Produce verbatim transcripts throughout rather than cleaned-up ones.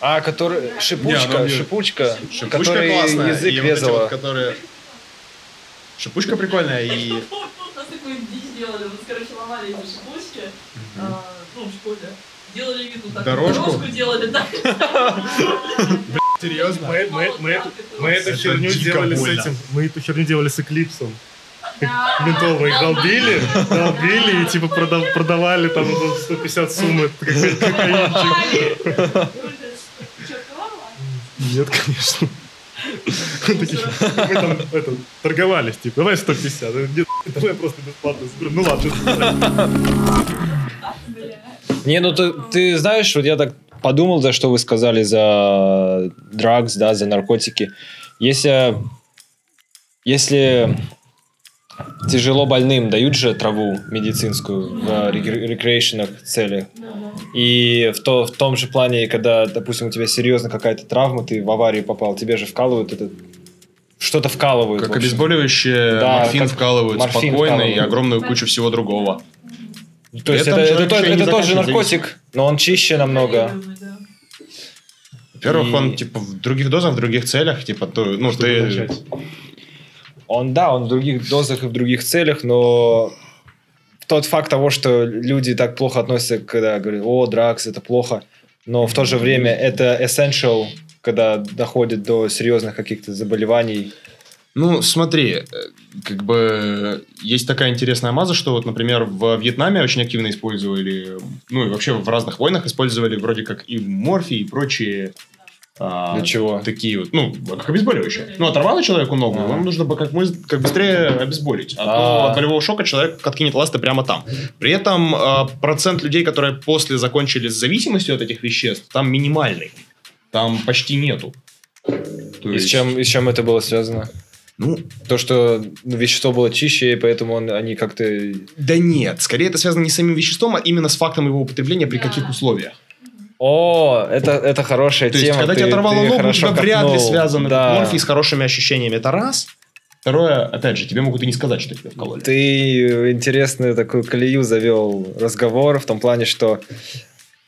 А, который... Шипучка, не, мне... шипучка, шипучка, который классная, язык и везала. Вот вот, которые... Шипучка прикольная и... У нас такую дичь делали, вот, короче, ломали эти шипучки, ну, в школе. Делали вид, вот так, дорожку делали, да. Серьезно? Мы эту херню делали с этим, мы эту херню делали с Эклипсом. Ментовые долбили, долбили и типа продавали там сто пятьдесят суммы кокаинчик. Нет, конечно. Мы там торговались, типа, давай сто пятьдесят. Давай просто бесплатно. Ну ладно. Не, ну ты, ты знаешь, вот я так подумал, за что вы сказали, за драгс, да, за наркотики. Если, если тяжело больным дают же траву медицинскую в рекреационных целях. И в, то, в том же плане, когда, допустим, у тебя серьезно какая-то травма, ты в аварию попал, тебе же вкалывают это... Что-то вкалывают. Как обезболивающее, да, морфин как вкалывают морфин спокойно вкалывают. И огромную кучу всего другого. То есть это, это, это, это тоже наркотик, зависит. Но он чище намного. Во-первых, и... он типа в других дозах, в других целях, типа то, ну что ты. Он да, он в других дозах и в других целях, но тот факт того, что люди так плохо относятся, когда говорят, о, драгс, это плохо, но в то же время это essential, когда доходит до серьезных каких-то заболеваний. Ну, смотри, как бы есть такая интересная маза, что вот, например, во Вьетнаме очень активно использовали, ну и вообще в разных войнах использовали вроде как и морфий, и прочие а, для чего? Такие вот, ну, как обезболивающие. Ну, оторвало человеку ногу, а-а-а. Вам нужно бы как, как быстрее обезболить. А то от болевого шока человек откинет ласты прямо там. При этом а, процент людей, которые после закончили с зависимостью от этих веществ, там минимальный. Там почти нету. То и, есть... с чем, и с чем это было связано? Ну, то, что вещество было чище, и поэтому он, они как-то... Да нет, скорее это связано не с самим веществом, а именно с фактом его употребления, при каких условиях. О, это, это хорошая то тема. То есть, когда ты, тебя оторвало ногу, у тебя вряд ли связано да. морфий с хорошими ощущениями. Это раз. Второе, опять же, тебе могут и не сказать, что тебя вкололи. Ты интересную такую колею завел разговор в том плане, что...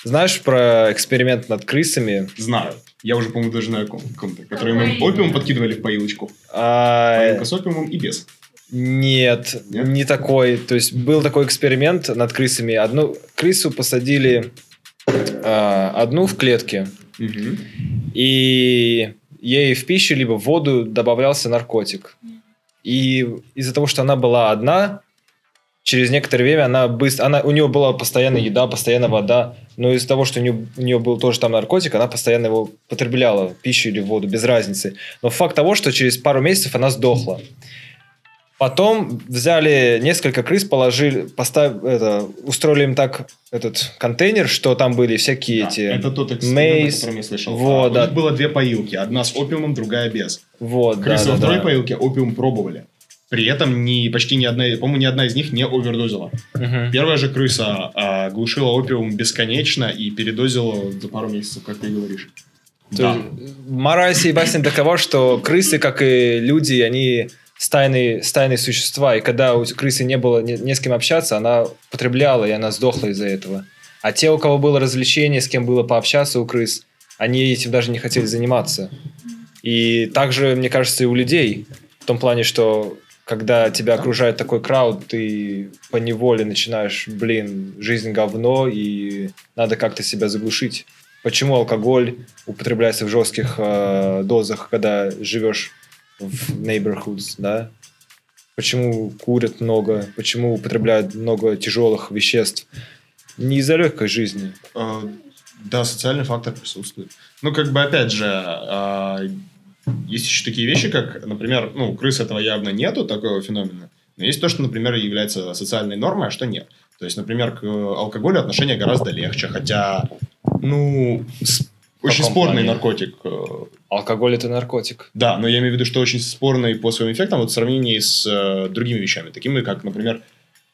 Знаешь про эксперимент над крысами? Знаю. Я уже, по-моему, даже знаю о ком-то, которым им опиум подкидывали в поилочку. А... Поилка с опиумом и без. Нет, Нет, не такой. То есть, был такой эксперимент над крысами. Одну крысу посадили а, одну в клетке. Угу. И ей в пищу, либо в воду добавлялся наркотик. И из-за того, что она была одна... Через некоторое время она быстро... Она, у нее была постоянно еда, постоянно вода. Но из-за того, что у нее, у нее был тоже там наркотик, она постоянно его потребляла, пищу или воду, без разницы. Но факт того, что через пару месяцев она сдохла. Потом взяли несколько крыс, положили... Постав, это, устроили им так этот контейнер, что там были всякие да, эти... Это тот эксперимент, мейс, о котором я слышал. Вот, да. У них было две поилки. Одна с опиумом, другая без. Вот, крысы да, во да, второй да. поилке опиум пробовали. При этом ни, почти ни одна, по-моему, ни одна из них не овердозила. Uh-huh. Первая же крыса а, глушила опиум бесконечно и передозила за пару месяцев, как ты говоришь. Да. Мораль сей басни такова, что крысы, как и люди, они стайные, стайные существа. И когда у крысы не было не, не с кем общаться, она потребляла, и она сдохла из-за этого. А те, у кого было развлечение, с кем было пообщаться у крыс, они этим даже не хотели заниматься. И также, мне кажется, и у людей. В том плане, что... Когда тебя окружает такой крауд, ты поневоле начинаешь, блин, жизнь говно, и надо как-то себя заглушить. Почему алкоголь употребляется в жестких э, дозах, когда живешь в neighborhoods, да? Почему курят много, почему употребляют много тяжелых веществ? Не из-за легкой жизни. Да, социальный фактор присутствует. Ну, как бы, опять же... Есть еще такие вещи, как, например, ну, крыс этого явно нету, такого феномена. Но есть то, что, например, является социальной нормой, а что нет. То есть, например, к алкоголю отношение гораздо легче. Хотя, ну, очень спорный плане? наркотик. Алкоголь – это наркотик. Да, но я имею в виду, что очень спорный по своим эффектам вот в сравнении с э, другими вещами. Такими, как, например,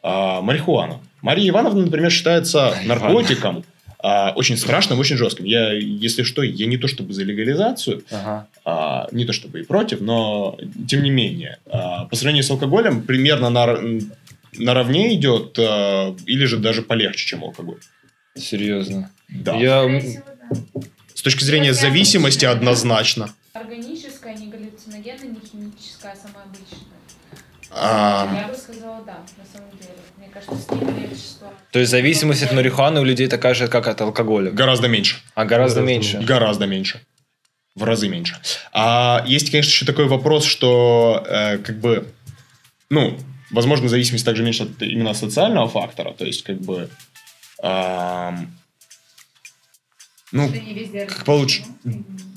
э, марихуана. Мария Ивановна, например, считается наркотиком. А, очень страшным, очень жестким. Я, если что, я не то чтобы за легализацию, ага. а, не то чтобы и против, но тем не менее. А, по сравнению с алкоголем примерно на, наравне идет а, или же даже полегче, чем алкоголь. Серьезно? Да. Я... С точки зрения зависимости однозначно. Органическая, не галлюциногенная, не химическая, а самая обычная. А... Я бы сказала, да, на самом деле. Мне кажется, стимульные вещества. То есть зависимость от марихуаны у людей такая же, как от алкоголя? Гораздо меньше. А гораздо, гораздо меньше? Гораздо меньше. В разы меньше. А есть, конечно, еще такой вопрос, что э, как бы, ну, возможно, зависимость также меньше от именно социального фактора. То есть, как бы, э, ну, как получше.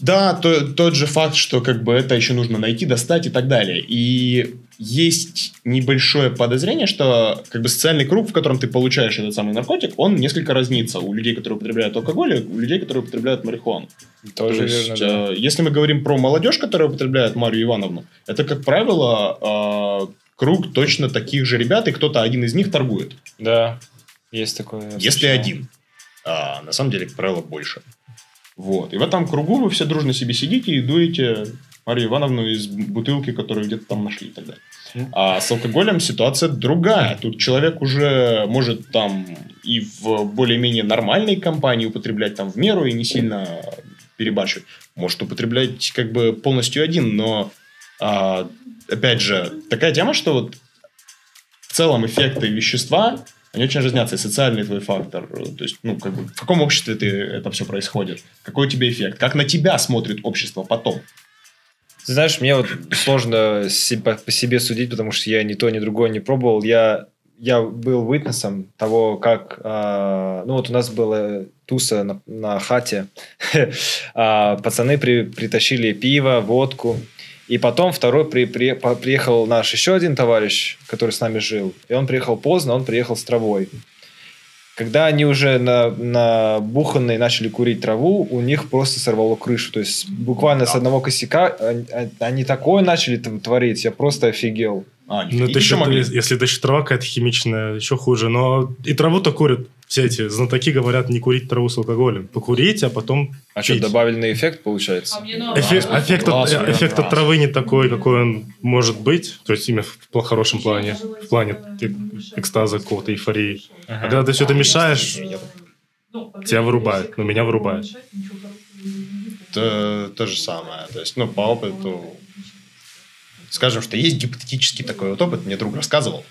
Да, то, тот же факт, что как бы это еще нужно найти, достать и так далее. И есть небольшое подозрение, что как бы социальный круг, в котором ты получаешь этот самый наркотик, он несколько разнится у людей, которые употребляют алкоголь, и у людей, которые употребляют марихуану. Тоже То есть, верно, да. Если мы говорим про молодежь, которая употребляет Марию Ивановну, это, как правило, круг точно таких же ребят, и кто-то один из них торгует. Да, есть такое. Если один. А на самом деле, как правило, больше. Вот. И в этом кругу вы все дружно себе сидите и дуете Марию Ивановну из бутылки, которую где-то там нашли и так далее. А с алкоголем ситуация другая. Тут человек уже может там и в более-менее нормальной компании употреблять там в меру и не сильно перебарщивать. Может употреблять как бы полностью один, но а, опять же, такая тема, что вот в целом эффекты вещества... Они очень разнятся, и социальный твой фактор. То есть, ну, как бы, в каком обществе ты, это все происходит? Какой у тебя эффект? Как на тебя смотрит общество потом? Знаешь, мне вот сложно по себе судить, потому что я ни то, ни другое не пробовал. Я, я был витнесом того, как... Э, ну, вот у нас была туса на, на хате. Пацаны при, притащили пиво, водку. И потом второй при, при, приехал наш еще один товарищ, который с нами жил. И он приехал поздно, он приехал с травой. Когда они уже на, на буханной начали курить траву, у них просто сорвало крышу. То есть буквально да. С одного косяка они такое начали там творить. Я просто офигел. А, ну, это еще могли... Если это еще трава какая-то химичная, еще хуже. Но и траву-то курят. Все эти знатоки говорят, не курить траву с алкоголем. Покурить, а потом А пить. Что, добавленный эффект получается? А эффект, а, эффект, от, эффект от травы не такой, какой он может быть. То есть именно в хорошем плане. В плане экстаза, какого-то эйфории. Ага. А когда ты все это мешаешь, тебя вырубают. Ну, меня вырубают. То, то же самое. То есть, ну, по опыту... Скажем, что есть гипотетический такой вот опыт, мне друг рассказывал,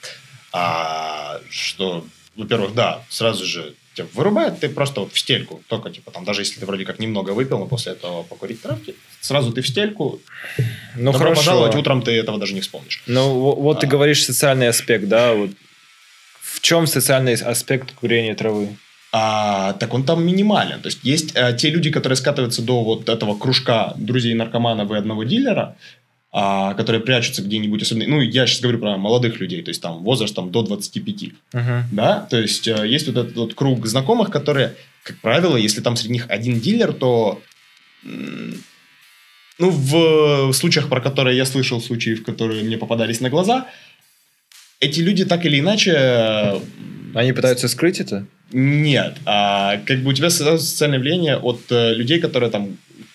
а, что, во-первых, да, сразу же тебя вырубает, ты просто вот в стельку, только типа там, даже если ты вроде как немного выпил, но после этого покурить травки, сразу ты в стельку, ну, добро пожаловать, утром ты этого даже не вспомнишь. Ну, вот а, ты говоришь социальный аспект, да, вот в чем социальный аспект курения травы? А, так он там минимален. То есть, есть а, те люди, которые скатываются до вот этого кружка друзей наркоманов и одного дилера, А, которые прячутся где-нибудь, особенно, ну, я сейчас говорю про молодых людей, то есть, там, возраст там, до двадцати пяти, uh-huh. да, то есть, есть вот этот вот круг знакомых, которые, как правило, если там среди них один дилер, то, ну, в, в случаях, про которые я слышал, случаи, в которые мне попадались на глаза, эти люди так или иначе... Они пытаются скрыть это? Нет, а, как бы у тебя социальное влияние от людей, которые там...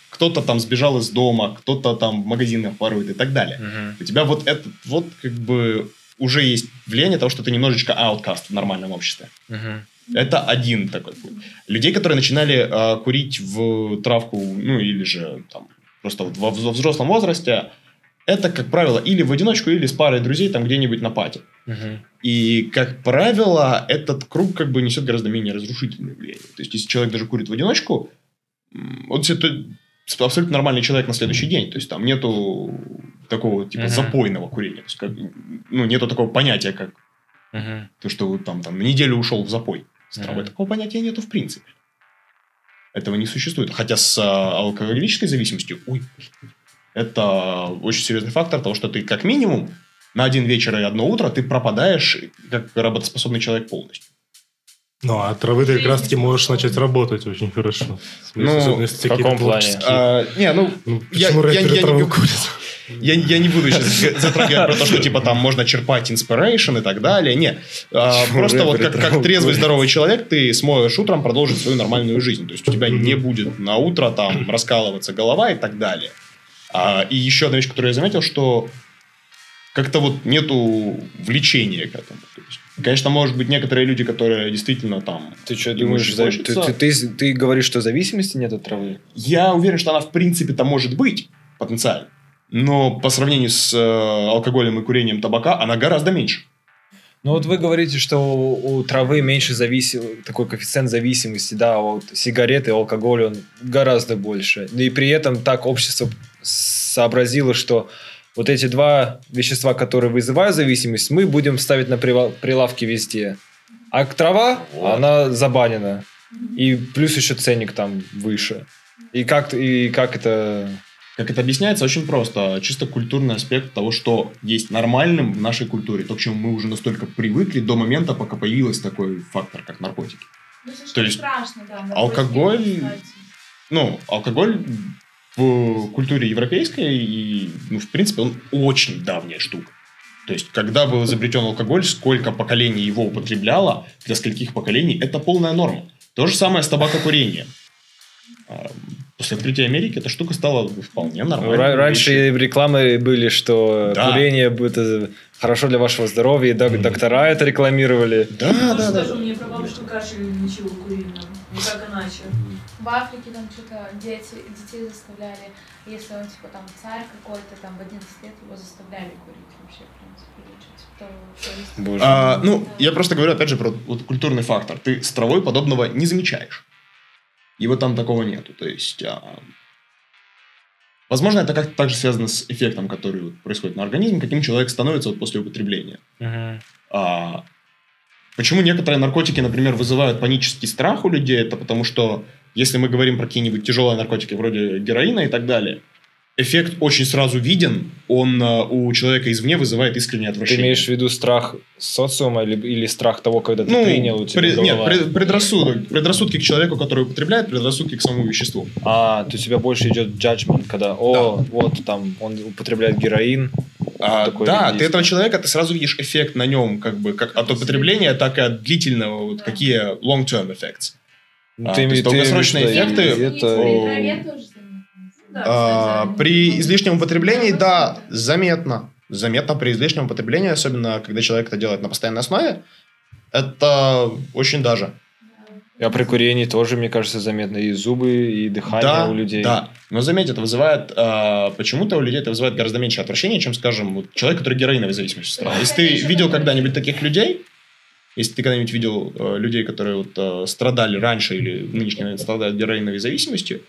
Кто-то там сбежал из дома, кто-то там в магазинах ворует и так далее. Uh-huh. У тебя вот этот вот как бы уже есть влияние того, что ты немножечко ауткаст в нормальном обществе. Uh-huh. Это один такой путь. Людей, которые начинали э, курить в травку, ну или же там, просто вот во взрослом возрасте, это, как правило, или в одиночку, или с парой друзей там где-нибудь на пати. Uh-huh. И, как правило, этот круг как бы несет гораздо менее разрушительное влияние. То есть, если человек даже курит в одиночку, он все то... абсолютно нормальный человек на следующий день. То есть, там нету такого, типа, uh-huh. запойного курения. То есть, как, ну, нету такого понятия, как uh-huh. то, что там, там на неделю ушел в запой. С травой uh-huh. такого понятия нету в принципе. Этого не существует. Хотя с а, алкоголической зависимостью, ой, это очень серьезный фактор того, что ты как минимум на один вечер и одно утро ты пропадаешь как работоспособный человек полностью. Ну, а травы ты как раз-таки можешь начать работать очень хорошо. Ну, в каком плане? А, не, ну, ну почему я, рэперы я, я траву не, курят? Я, я не буду сейчас затрагивать про то, что типа там можно черпать inspiration и так далее. Не, а, просто вот как, как трезвый, здоровый человек ты сможешь утром продолжить свою нормальную жизнь. То есть, у тебя не будет на утро там раскалываться голова и так далее. А, и еще одна вещь, которую я заметил, что как-то вот нету влечения к этому. То есть, Конечно, может быть, некоторые люди, которые действительно там... Ты что думаешь? За... Ты, ты, ты, ты говоришь, что зависимости нет от травы? Я уверен, что она в принципе-то может быть потенциально. Но по сравнению с э, алкоголем и курением табака она гораздо меньше. Ну вот вы говорите, что у, у травы меньше зависел, такой коэффициент зависимости, да, от сигареты, алкоголя он гораздо больше. И при этом так общество сообразило, что вот эти два вещества, которые вызывают зависимость, мы будем ставить на прилавки везде. А трава, вот. Она забанена. И плюс еще ценник там выше. И как, и как это... Как это объясняется? Очень просто. Чисто культурный аспект того, что есть нормальным в нашей культуре. То, к чему мы уже настолько привыкли до момента, пока появился такой фактор, как наркотики. Ну, то есть страшно, да, наркотики алкоголь... Ну, алкоголь... В культуре европейской, и, ну, в принципе, он очень давняя штука. То есть, когда был изобретен алкоголь, сколько поколений его употребляло, для скольких поколений, это полная норма. То же самое с табакокурением. После открытия Америки эта штука стала вполне нормальной. Раньше рекламы были, что да. Курение это хорошо для вашего здоровья, и док- доктора это рекламировали. Да, да, да. Даже да. Мне про бабушку кашель лечила курением. Никак иначе. В Африке там что-то дети, детей заставляли, если он типа там царь какой-то, там в одиннадцать лет его заставляли курить вообще, в принципе, или что-то. Боже. А, ну, да. Я просто говорю, опять же, про вот, культурный фактор. Ты с травой подобного не замечаешь. И вот там такого нету. То есть, а... возможно, это как-то также связано с эффектом, который вот, происходит на организме, каким человек становится вот, после употребления. Uh-huh. А... Почему некоторые наркотики, например, вызывают панический страх у людей? Это потому что, если мы говорим про какие-нибудь тяжелые наркотики вроде героина и так далее, эффект очень сразу виден, он у человека извне вызывает искреннее отвращение. Ты имеешь в виду страх социума или, или страх того, когда ты ну, принял, у тебя пред, голова? Нет, пред, предрассудок, предрассудки к человеку, который употребляет, предрассудки к самому веществу. А, то у тебя больше идет judgment, когда, о, да. Вот там, он употребляет героин. А, да, ты этого человека, ты сразу видишь эффект на нем, как бы, как от употребления, так и от длительного, вот, какие long-term effects. Ну, а, ты, то есть долгосрочные ты, эффекты... Это... А, при излишнем употреблении, да, заметно. Заметно при излишнем употреблении, особенно, когда человек это делает на постоянной основе, это очень даже. А при курении тоже, мне кажется, заметно и зубы, и дыхание да, у людей. Да, но заметь, это вызывает, э, почему-то у людей это вызывает гораздо меньше отвращения, чем, скажем, вот человек, который героиновой зависимости страдал. Если ты видел когда-нибудь таких людей, если ты когда-нибудь видел э, людей, которые вот, э, страдали раньше или в нынешний момент страдают героиновой зависимостью,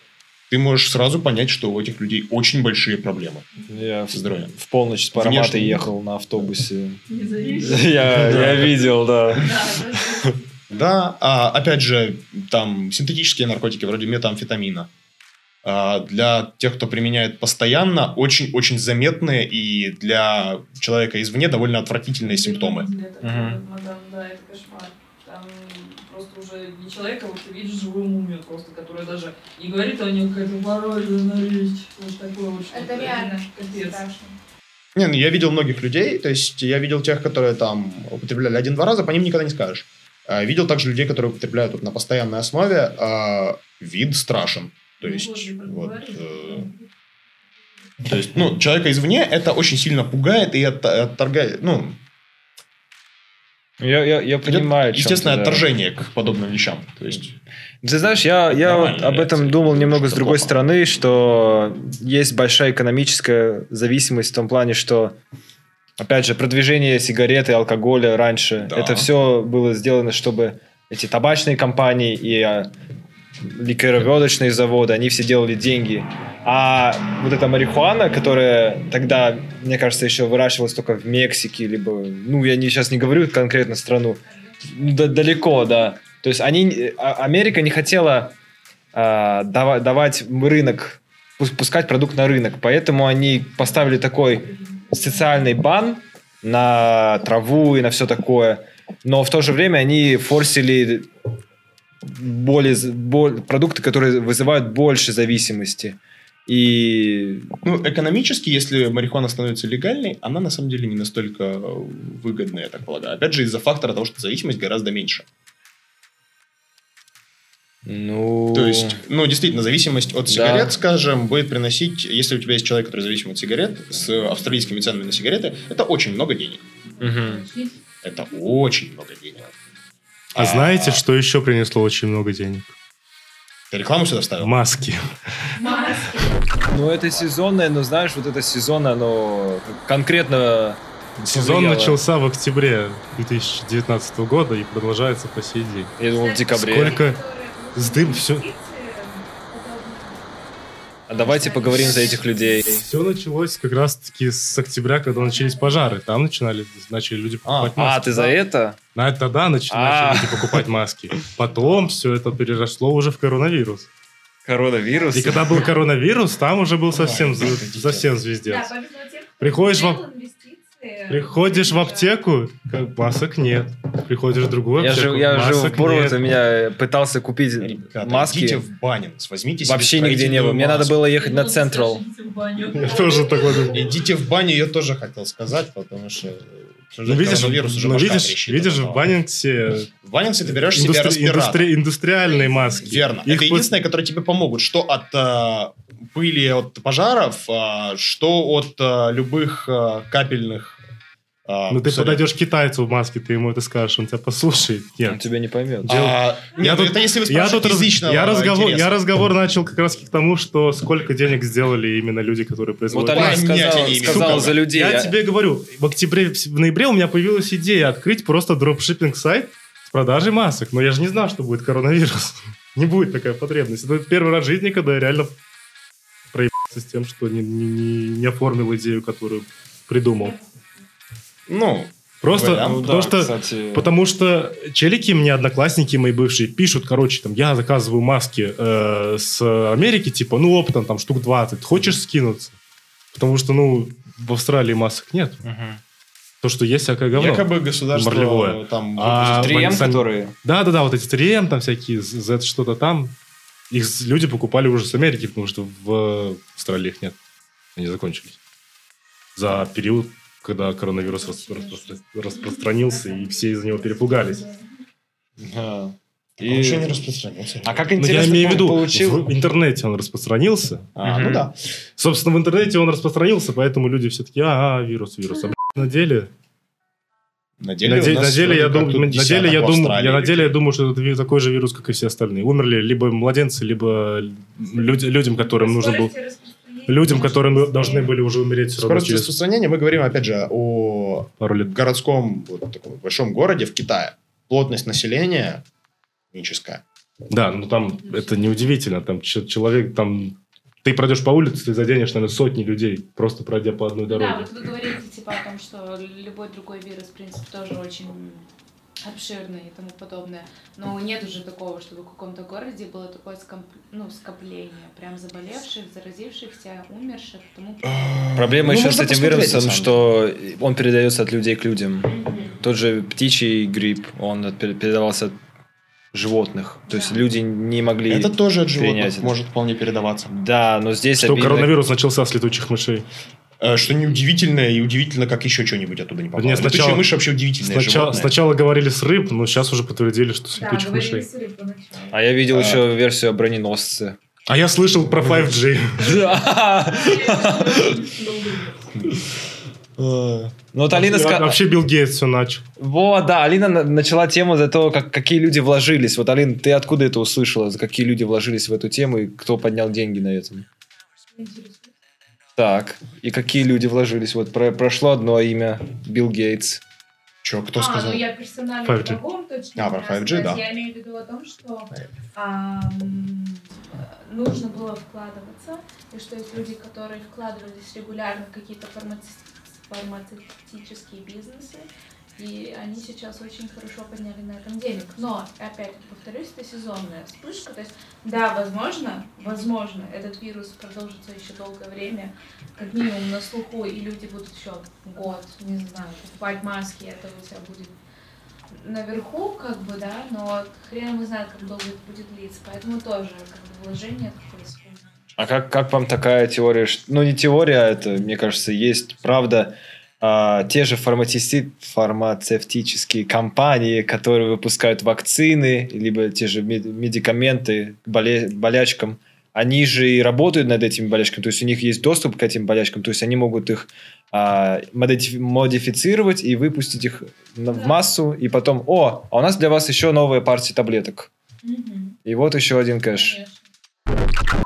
ты можешь сразу понять, что у этих людей очень большие проблемы. Я со здоровьем. В полночь с Параматы ехал на автобусе. Я видел, да. Да, а, опять же, там синтетические наркотики вроде метамфетамина. А, для тех, кто применяет постоянно, очень-очень заметные и для человека извне довольно отвратительные симптомы. Это, угу. Мадам, да, это кошмар. Там просто уже не человека, вот ты видишь живую мумию просто, которая даже не говорит о ней какая-то мороженая речь. Вот такое вот что-то. Это реально капец. Страшно. Не, ну, я видел многих людей, то есть я видел тех, которые там употребляли один-два раза, по ним никогда не скажешь. Видел также людей, которые употребляют вот, на постоянной основе, а вид страшен. То есть, ну, вот, э, то есть ну, человека извне это очень сильно пугает и от, отторгает. Ну, я, я, я понимаю, естественное да. отторжение к подобным вещам. То есть, ты знаешь, я, я вот об этом думал немного с другой плохо. Стороны, что есть большая экономическая зависимость в том плане, что опять же, продвижение сигарет и алкоголя раньше. Да. Это все было сделано, чтобы эти табачные компании и а, ликероводочные заводы, они все делали деньги. А вот эта марихуана, которая тогда, мне кажется, еще выращивалась только в Мексике, либо, ну, я не, сейчас не говорю конкретно страну, д- далеко, да. То есть они, Америка не хотела а, дав- давать рынок, пускать продукт на рынок, поэтому они поставили такой... социальный бан на траву и на все такое, но в то же время они форсили боли, боли, продукты, которые вызывают больше зависимости. И... Ну, экономически, если марихуана становится легальной, она на самом деле не настолько выгодная, я так полагаю. Опять же, из-за фактора того, что зависимость гораздо меньше. Ну... То есть, ну, действительно, зависимость от сигарет, да. скажем, будет приносить, если у тебя есть человек, который зависим от сигарет, с австралийскими ценами на сигареты, это очень много денег. Угу. Это очень много денег. А, а знаете, что еще принесло очень много денег? Ты рекламу сюда вставил? Маски. Маски. Ну, это сезонное, но знаешь, вот это сезонное, оно конкретно... Сезон влияло. Начался в октябре две тысячи девятнадцатого года и продолжается по сей день. Я думал, в декабре. Сколько с дым все... А давайте поговорим за этих людей. Все началось как раз-таки с октября, когда начались пожары. Там начинали, начали люди покупать а, маски. А, ты за это? На это, да, начали, а. начали люди покупать маски. Потом все это переросло уже в коронавирус. Коронавирус? И когда был коронавирус, там уже был совсем, совсем звездец. Приходишь в... Приходишь в аптеку, как масок нет. Приходишь в другую аптеку, масок нет. Я жил в Боровце, у меня пытался купить Ребята, маски. Идите в Bunnings, возьмите себе. Вообще нигде не было. Мне надо было ехать на Централ. Я тоже так вот. Идите в баню, я тоже хотел сказать, потому что... Ну, видишь, уже ну, видишь, видишь в Баннингсе... В Баннингсе ты берешь индустри- себе респиратор. Индустри- индустриальные маски. Верно. Их это единственное, под... которые тебе помогут. Что от э, пыли, от пожаров, э, что от э, любых э, капельных... Э, ну, ты подойдешь к китайцу в маске, ты ему это скажешь, он тебя послушает. Нет. Он тебя не поймет. Дел... А, я нет, тут, это если вы спрашиваете язычного я разговор, я разговор начал как раз к тому, что сколько денег сделали именно люди, которые производят. Вот Алиса сказала, сказала за людей. Я, я тебе говорю, в октябре, в ноябре у меня появилась идея открыть просто дропшиппинг-сайт с продажей масок. Но я же не знал, что будет коронавирус. Не будет такая потребность. Это первый раз в жизни, когда я реально проебался с тем, что не, не, не оформил идею, которую придумал. Ну, просто вариант, ну, потому, да, что, кстати... потому что челики, мне одноклассники мои бывшие, пишут, короче, там, я заказываю маски э, с Америки, типа, ну, оптом, там, штук двадцать, хочешь скинуться? Потому что, ну, в Австралии масок нет. Угу. То, что есть всякое говно. Якобы государство марлевое. Там, а, три эм, сами... которые... Да-да-да, вот эти три эм, там, всякие, Z что-то там, их люди покупали уже с Америки, потому что в Австралии их нет. Они закончились. За период когда коронавирус распро- распространился, и все из-за него перепугались. Да. И... Он еще не распространился. А как интересно, я имею в виду, получил... в интернете он распространился. А, ну да. Собственно, в интернете он распространился, поэтому люди все такие, а, вирус, вирус. А, блядь, на деле... На деле, на деле, на деле, я, дум... на деле я, дум... я на деле я думаю, что это такой же вирус, как и все остальные. Умерли либо младенцы, либо люди, людям, которым нужен был... Людям, которые должны были уже умереть. Скорость распространения, мы говорим, опять же, о городском, вот, таком большом городе в Китае. Плотность населения ническая. Да, ну там это неудивительно. Там человек, там ты пройдешь по улице, ты заденешь, наверное, сотни людей, просто пройдя по одной дороге. Да, вот вы говорите типа о том, что любой другой вирус, в принципе, тоже очень... обширные и тому подобное. Но нет уже такого, чтобы в каком-то городе было такое скоп... ну, скопление. Прям заболевших, заразившихся, умерших. Тому... Проблема ну, еще с этим вирусом, что он передается от людей к людям. Mm-hmm. Тот же птичий грипп, он передавался от животных. То да. есть люди не могли принять. Это тоже от животных это. Может вполне передаваться. Да, но здесь... Что обидно... коронавирус начался с летучих мышей. Что неудивительно, и удивительно, как еще что-нибудь оттуда не попало. Летучие мыши вообще удивительные животные. Сначала говорили с рыб, но сейчас уже подтвердили, что с летучих мышей. А я видел еще версию о броненосце. А я слышал про пять джи. Ну, вот Алина сказала... Вообще Билл Гейтс все начал. Вот, да, Алина начала тему за то, как, какие люди вложились. Вот, Алина, ты откуда это услышала? За какие люди вложились в эту тему и кто поднял деньги на этом? Так, и какие люди вложились? Вот про, прошло одно имя, Билл Гейтс. Че, кто а, сказал? Ну я персонально пять джи. Не могу точно. А, про пять джи, да. Я имею в виду о том, что а, нужно было вкладываться, и что есть люди, которые вкладывались регулярно в какие-то фармаци... фармацевтические бизнесы, и они сейчас очень хорошо подняли на этом денег. Но, опять повторюсь, это сезонная вспышка. То есть, да, возможно, возможно, этот вирус продолжится еще долгое время, как минимум на слуху, и люди будут еще год, не знаю, покупать маски, это у тебя будет наверху, как бы, да, но хрен мы знаем, как долго это будет длиться. Поэтому тоже, как бы, вложение такое. А как, как вам такая теория? Ну, не теория, это, мне кажется, есть правда... А, те же фармацевти... фармацевтические компании, которые выпускают вакцины, либо те же медикаменты боле... болячкам, они же и работают над этими болячками, то есть у них есть доступ к этим болячкам, то есть они могут их а, модифицировать и выпустить их в массу, и потом, о, а у нас для вас еще новая партия таблеток. Mm-hmm. И вот еще один кэш. Конечно.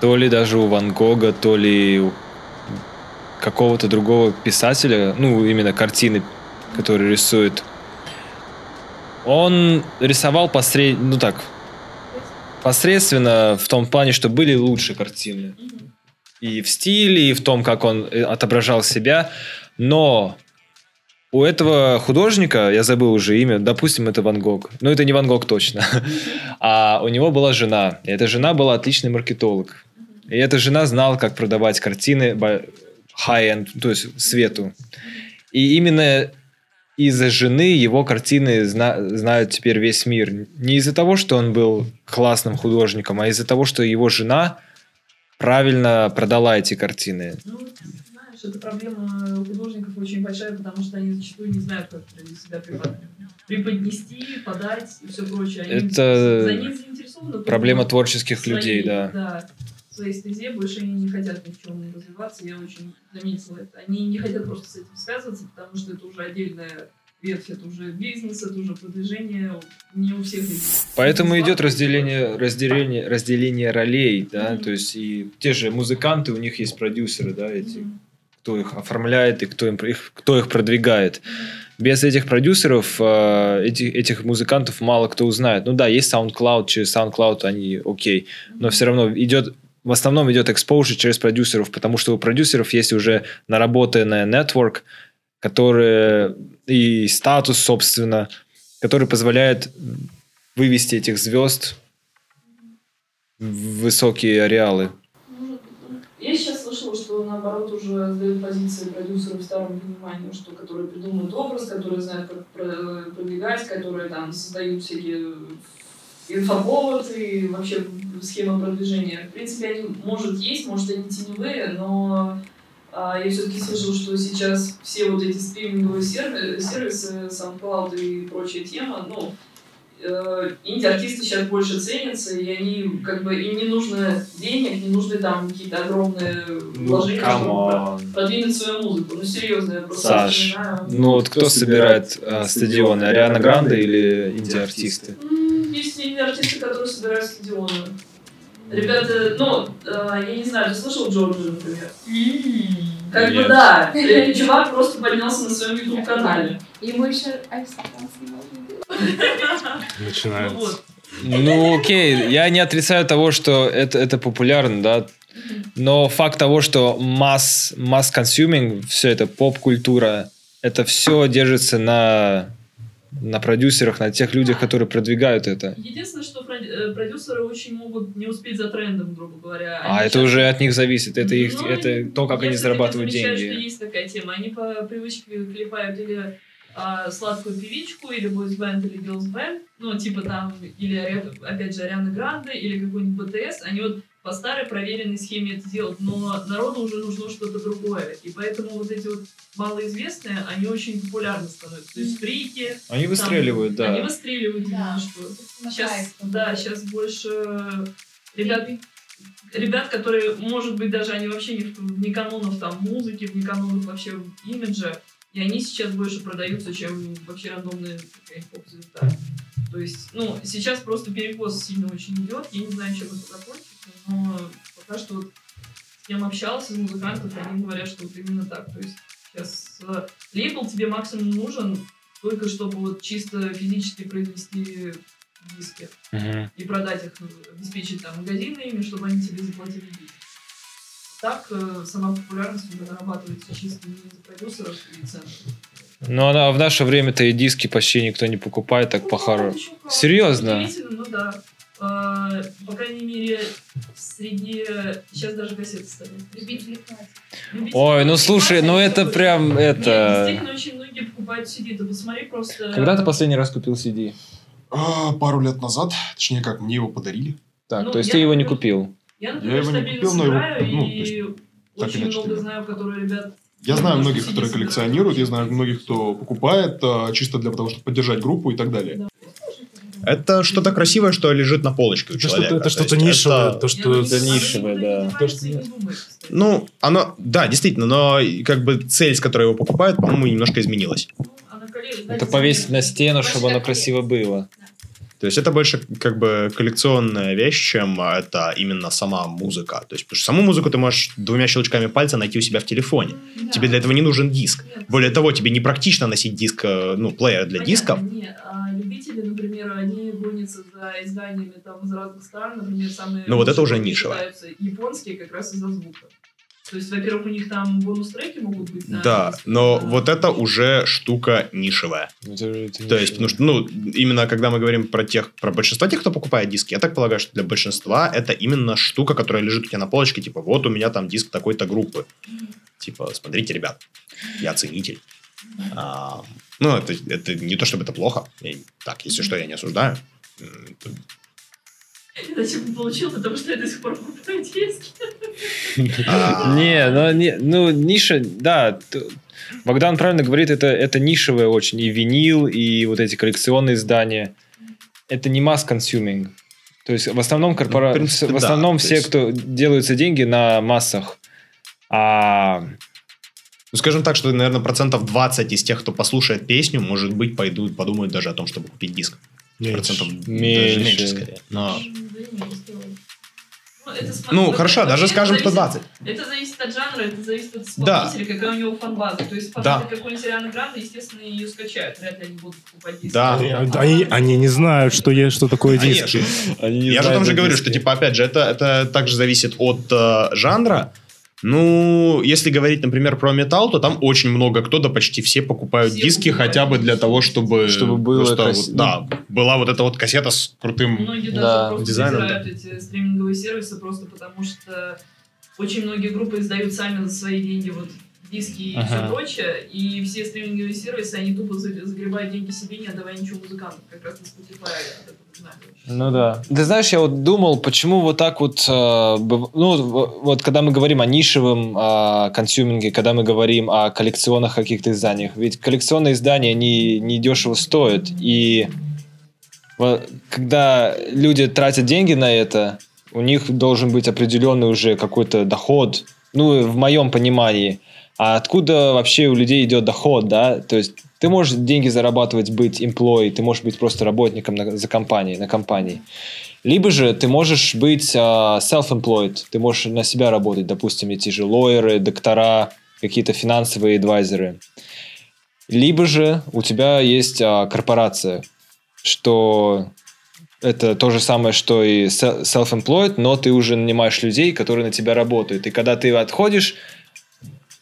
То ли даже у Ван Гога, то ли у какого-то другого писателя, ну, именно картины, которые рисует. Он рисовал посред... ну, так, посредственно в том плане, что были лучше картины. И в стиле, и в том, как он отображал себя. Но у этого художника, я забыл уже имя, допустим, это Ван Гог. Ну, это не Ван Гог точно. А у него была жена. И эта жена была отличный маркетолог. И эта жена знала, как продавать картины high-end, то есть свету. И именно из-за жены его картины зна- знают теперь весь мир. Не из-за того, что он был классным художником, а из-за того, что его жена правильно продала эти картины. Ну, знаешь, эта проблема у художников очень большая, потому что они зачастую не знают, как себя преподнести, подать и все прочее. Они это за них заинтересованы. Проблема творческих свои, людей, да. да. В своей стезе больше они не хотят ни в чем развиваться, я очень заметила это. Они не хотят просто с этим связываться, потому что это уже отдельная ветвь, это уже бизнес, это уже продвижение, не у всех людей. Поэтому бизнес, идет разделение, разделение, разделение ролей, да, mm-hmm. то есть и те же музыканты, у них есть продюсеры, да, эти, mm-hmm. кто их оформляет и кто, им, их, кто их продвигает. Mm-hmm. Без этих продюсеров, э, этих, этих музыкантов мало кто узнает. Ну да, есть SoundCloud, через SoundCloud они окей, mm-hmm. но все равно идет... В основном идет экспозиция через продюсеров, потому что у продюсеров есть уже наработанный нетворк, который и статус, собственно, который позволяет вывести этих звезд в высокие ареалы. Я сейчас слышала, что наоборот уже сдают позиции продюсеров старому вниманию, что которые придумывают образ, которые знают, как продвигать, которые там создают всякие инфоповод и вообще схема продвижения. В принципе, они, может, есть, может, они теневые, но а, я все-таки слышала, что сейчас все вот эти стриминговые сервисы, сервисы SoundCloud и прочая тема, ну, э, инди-артисты сейчас больше ценятся, и они, как бы, им не нужно денег, не нужны там какие-то огромные вложения, ну, чтобы продвинуть свою музыку. Ну, серьезно, я просто Саш, не знаю. Ну, вот кто, кто собирает а, стадионы, Ариана Гранда или инди-артисты? Есть артисты, которые собирают стадионы. Ребята, ну, э, я не знаю, ты слышал Джорджа, например? Mm-hmm. Как Нет. бы да, чувак просто поднялся на своем YouTube-канале. Ему еще Айстакан снимал видео. Начинается. Ну окей, я не отрицаю того, что это, это популярно, да. Но факт того, что масс, масс-консюминг, все это поп-культура, это все держится на... на продюсерах, на тех людях, которые продвигают это. Единственное, что продюсеры очень могут не успеть за трендом, грубо говоря. Они а это уже от них зависит. Это, их, ну, это то, как они зарабатывают замечаю, деньги. Я замечаю, что есть такая тема. Они по привычке клепают или а, сладкую певичку, или бойсбэнд, или герлсбэнд. Ну, типа там, или опять же Ариана Гранде, или какой-нибудь би ти эс. Они вот по старой проверенной схеме это делают. Но народу уже нужно что-то другое. И поэтому вот эти вот малоизвестные, они очень популярны становятся. То есть фрики... Они там, выстреливают, да. Они выстреливают. Да, что. Сейчас, да, сейчас больше ребят, ребят, которые, может быть, даже они вообще не, не канонов там музыки, не канонов вообще имиджа. И они сейчас больше продаются, чем вообще рандомные поп-звезда. То есть, ну, сейчас просто перекос сильно очень идет. Я не знаю, чем это закончится. Но пока что вот с кем общался, с музыкантами, они говорят, что вот именно так. То есть сейчас лейбл тебе максимум нужен только чтобы вот чисто физически произвести диски uh-huh. и продать их, обеспечить там магазины ими, чтобы они тебе заплатили деньги. Так сама популярность уже нарабатывается чисто не из-за продюсеров и центров. Ну, она в наше время-то и диски почти никто не покупает, так ну, по-хорошему. Серьезно? Удивительно, ну да. По крайней мере, среди... Сейчас даже кассеты ставят. Любители классики. Ой, ну слушай, ну это прям... это. Нет, действительно, очень многие покупают си ди. Ты посмотри просто... Когда ты последний раз купил си ди? А, пару лет назад. Точнее как, мне его подарили. Так, ну, то есть я, ты его не купил? Я, например, я его не купил, но его... Ну, и очень много знаю, которые ребят Я знаю многих, которые коллекционируют, я знаю многих, кто покупает, чисто для того, чтобы поддержать группу и так далее. Это что-то красивое, что лежит на полочке у человека. Это что-то нишевое. Это что-то нишевое, да. Ну, оно, да, действительно, но как бы цель, с которой его покупают, по-моему, немножко изменилась. Это повесить на стену, чтобы оно красиво было. То есть это больше как бы коллекционная вещь, чем это именно сама музыка. То есть, потому что саму музыку ты можешь двумя щелчками пальца найти у себя в телефоне. Да. Тебе для этого не нужен диск. Более того, тебе непрактично носить диск, ну, плеер для дисков. Нет, а любители, например, они гонятся за изданиями там из разных стран, например, самые... Ну, вот это уже нишевое. Японские как раз из-за звука. То есть, во-первых, у них там бонус-треки могут быть. Да, да, но вот это уже штука нишевая. Это, это То есть, потому что, ну, именно когда мы говорим про тех, про большинство тех, кто покупает диски, я так полагаю, что для большинства это именно штука, которая лежит у тебя на полочке, типа, вот у меня там диск такой-то группы. Mm-hmm. Типа, смотрите, ребят, я ценитель. Mm-hmm. А, ну, это, это не то, чтобы это плохо. И, так, если что, я не осуждаю. Зачем ты получил, потому что я до сих пор покупаю диски. Не, ну ниша, да, Богдан правильно говорит, это нишевое очень. И винил, и вот эти коллекционные издания. Это не масс-консюминг. То есть в основном корпорации, в основном все, кто делаются деньги на массах. Ну, скажем так, что, наверное, процентов двадцать из тех, кто послушает песню, может быть, пойдут, подумают даже о том, чтобы купить диск. Процентов меньше, меньше скорее. Но... Ну, это смотри, ну хорошо, даже это скажем, что двадцать. Это зависит от жанра, это зависит от исполнителя, да. Какая у него фан-база. То есть фанаты да. какой-нибудь Арианы Гранды, естественно, ее скачают. Вряд ли они будут покупать диски. Да. А, они, они не знают, что, есть, что такое диски. Они не Я же там же говорю, что, типа, опять же, это, это также зависит от э, жанра. Ну, если говорить, например, про металл, то там очень много кто, да почти все покупают все диски покупают. Хотя бы для того, чтобы, чтобы было просто, это... вот, да, была вот эта вот кассета с крутым многие да, даже дизайном. Многие даже эти стриминговые сервисы просто потому, что очень многие группы издают сами за свои деньги вот диски ага. и все прочее, и все стриминговые сервисы, они тупо загребают деньги себе, не отдавая ничего музыкантам, как раз на Spotify. Ну да. Ты знаешь, я вот думал, почему вот так вот, э, ну вот когда мы говорим о нишевом э, консюминге, когда мы говорим о коллекционных каких-то изданиях, ведь коллекционные издания, они недешево стоят, и когда люди тратят деньги на это, у них должен быть определенный уже какой-то доход, ну в моем понимании. А откуда вообще у людей идет доход, да? То есть ты можешь деньги зарабатывать, быть employee, ты можешь быть просто работником на, за компанией, на компании. Либо же ты можешь быть э, self-employed, ты можешь на себя работать, допустим, эти же лойеры, доктора, какие-то финансовые адвайзеры. Либо же у тебя есть э, корпорация, что это то же самое, что и self-employed, но ты уже нанимаешь людей, которые на тебя работают. И когда ты отходишь...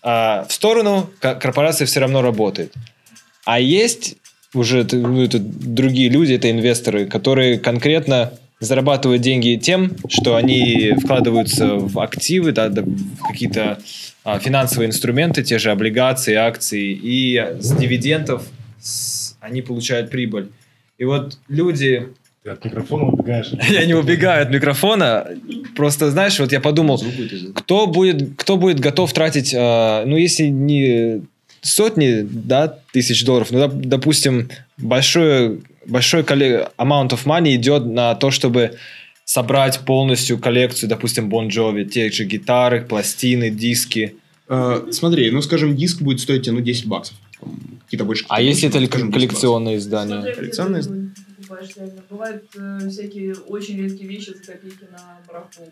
А в сторону корпорация все равно работает. А есть уже ну, это другие люди, это инвесторы, которые конкретно зарабатывают деньги тем, что они вкладываются в активы, да, в какие-то а, финансовые инструменты, те же облигации, акции, и с дивидендов с, они получают прибыль. И вот люди... Ты от микрофона убегаешь. Я не убегаю от микрофона. Просто, знаешь, вот я подумал, кто будет, кто будет готов тратить, э, ну, если не сотни да, тысяч долларов, ну, допустим, большой, большой колле- amount of money идет на то, чтобы собрать полностью коллекцию, допустим, Bon Jovi, те же гитары, пластины, диски. Э, смотри, ну, скажем, диск будет стоить, ну, десять баксов. Какие-то больше, какие-то а больше, если это скажем, коллекционные издания? Коллекционные издания. Бывают э, всякие очень редкие вещи за копейки на барахолку.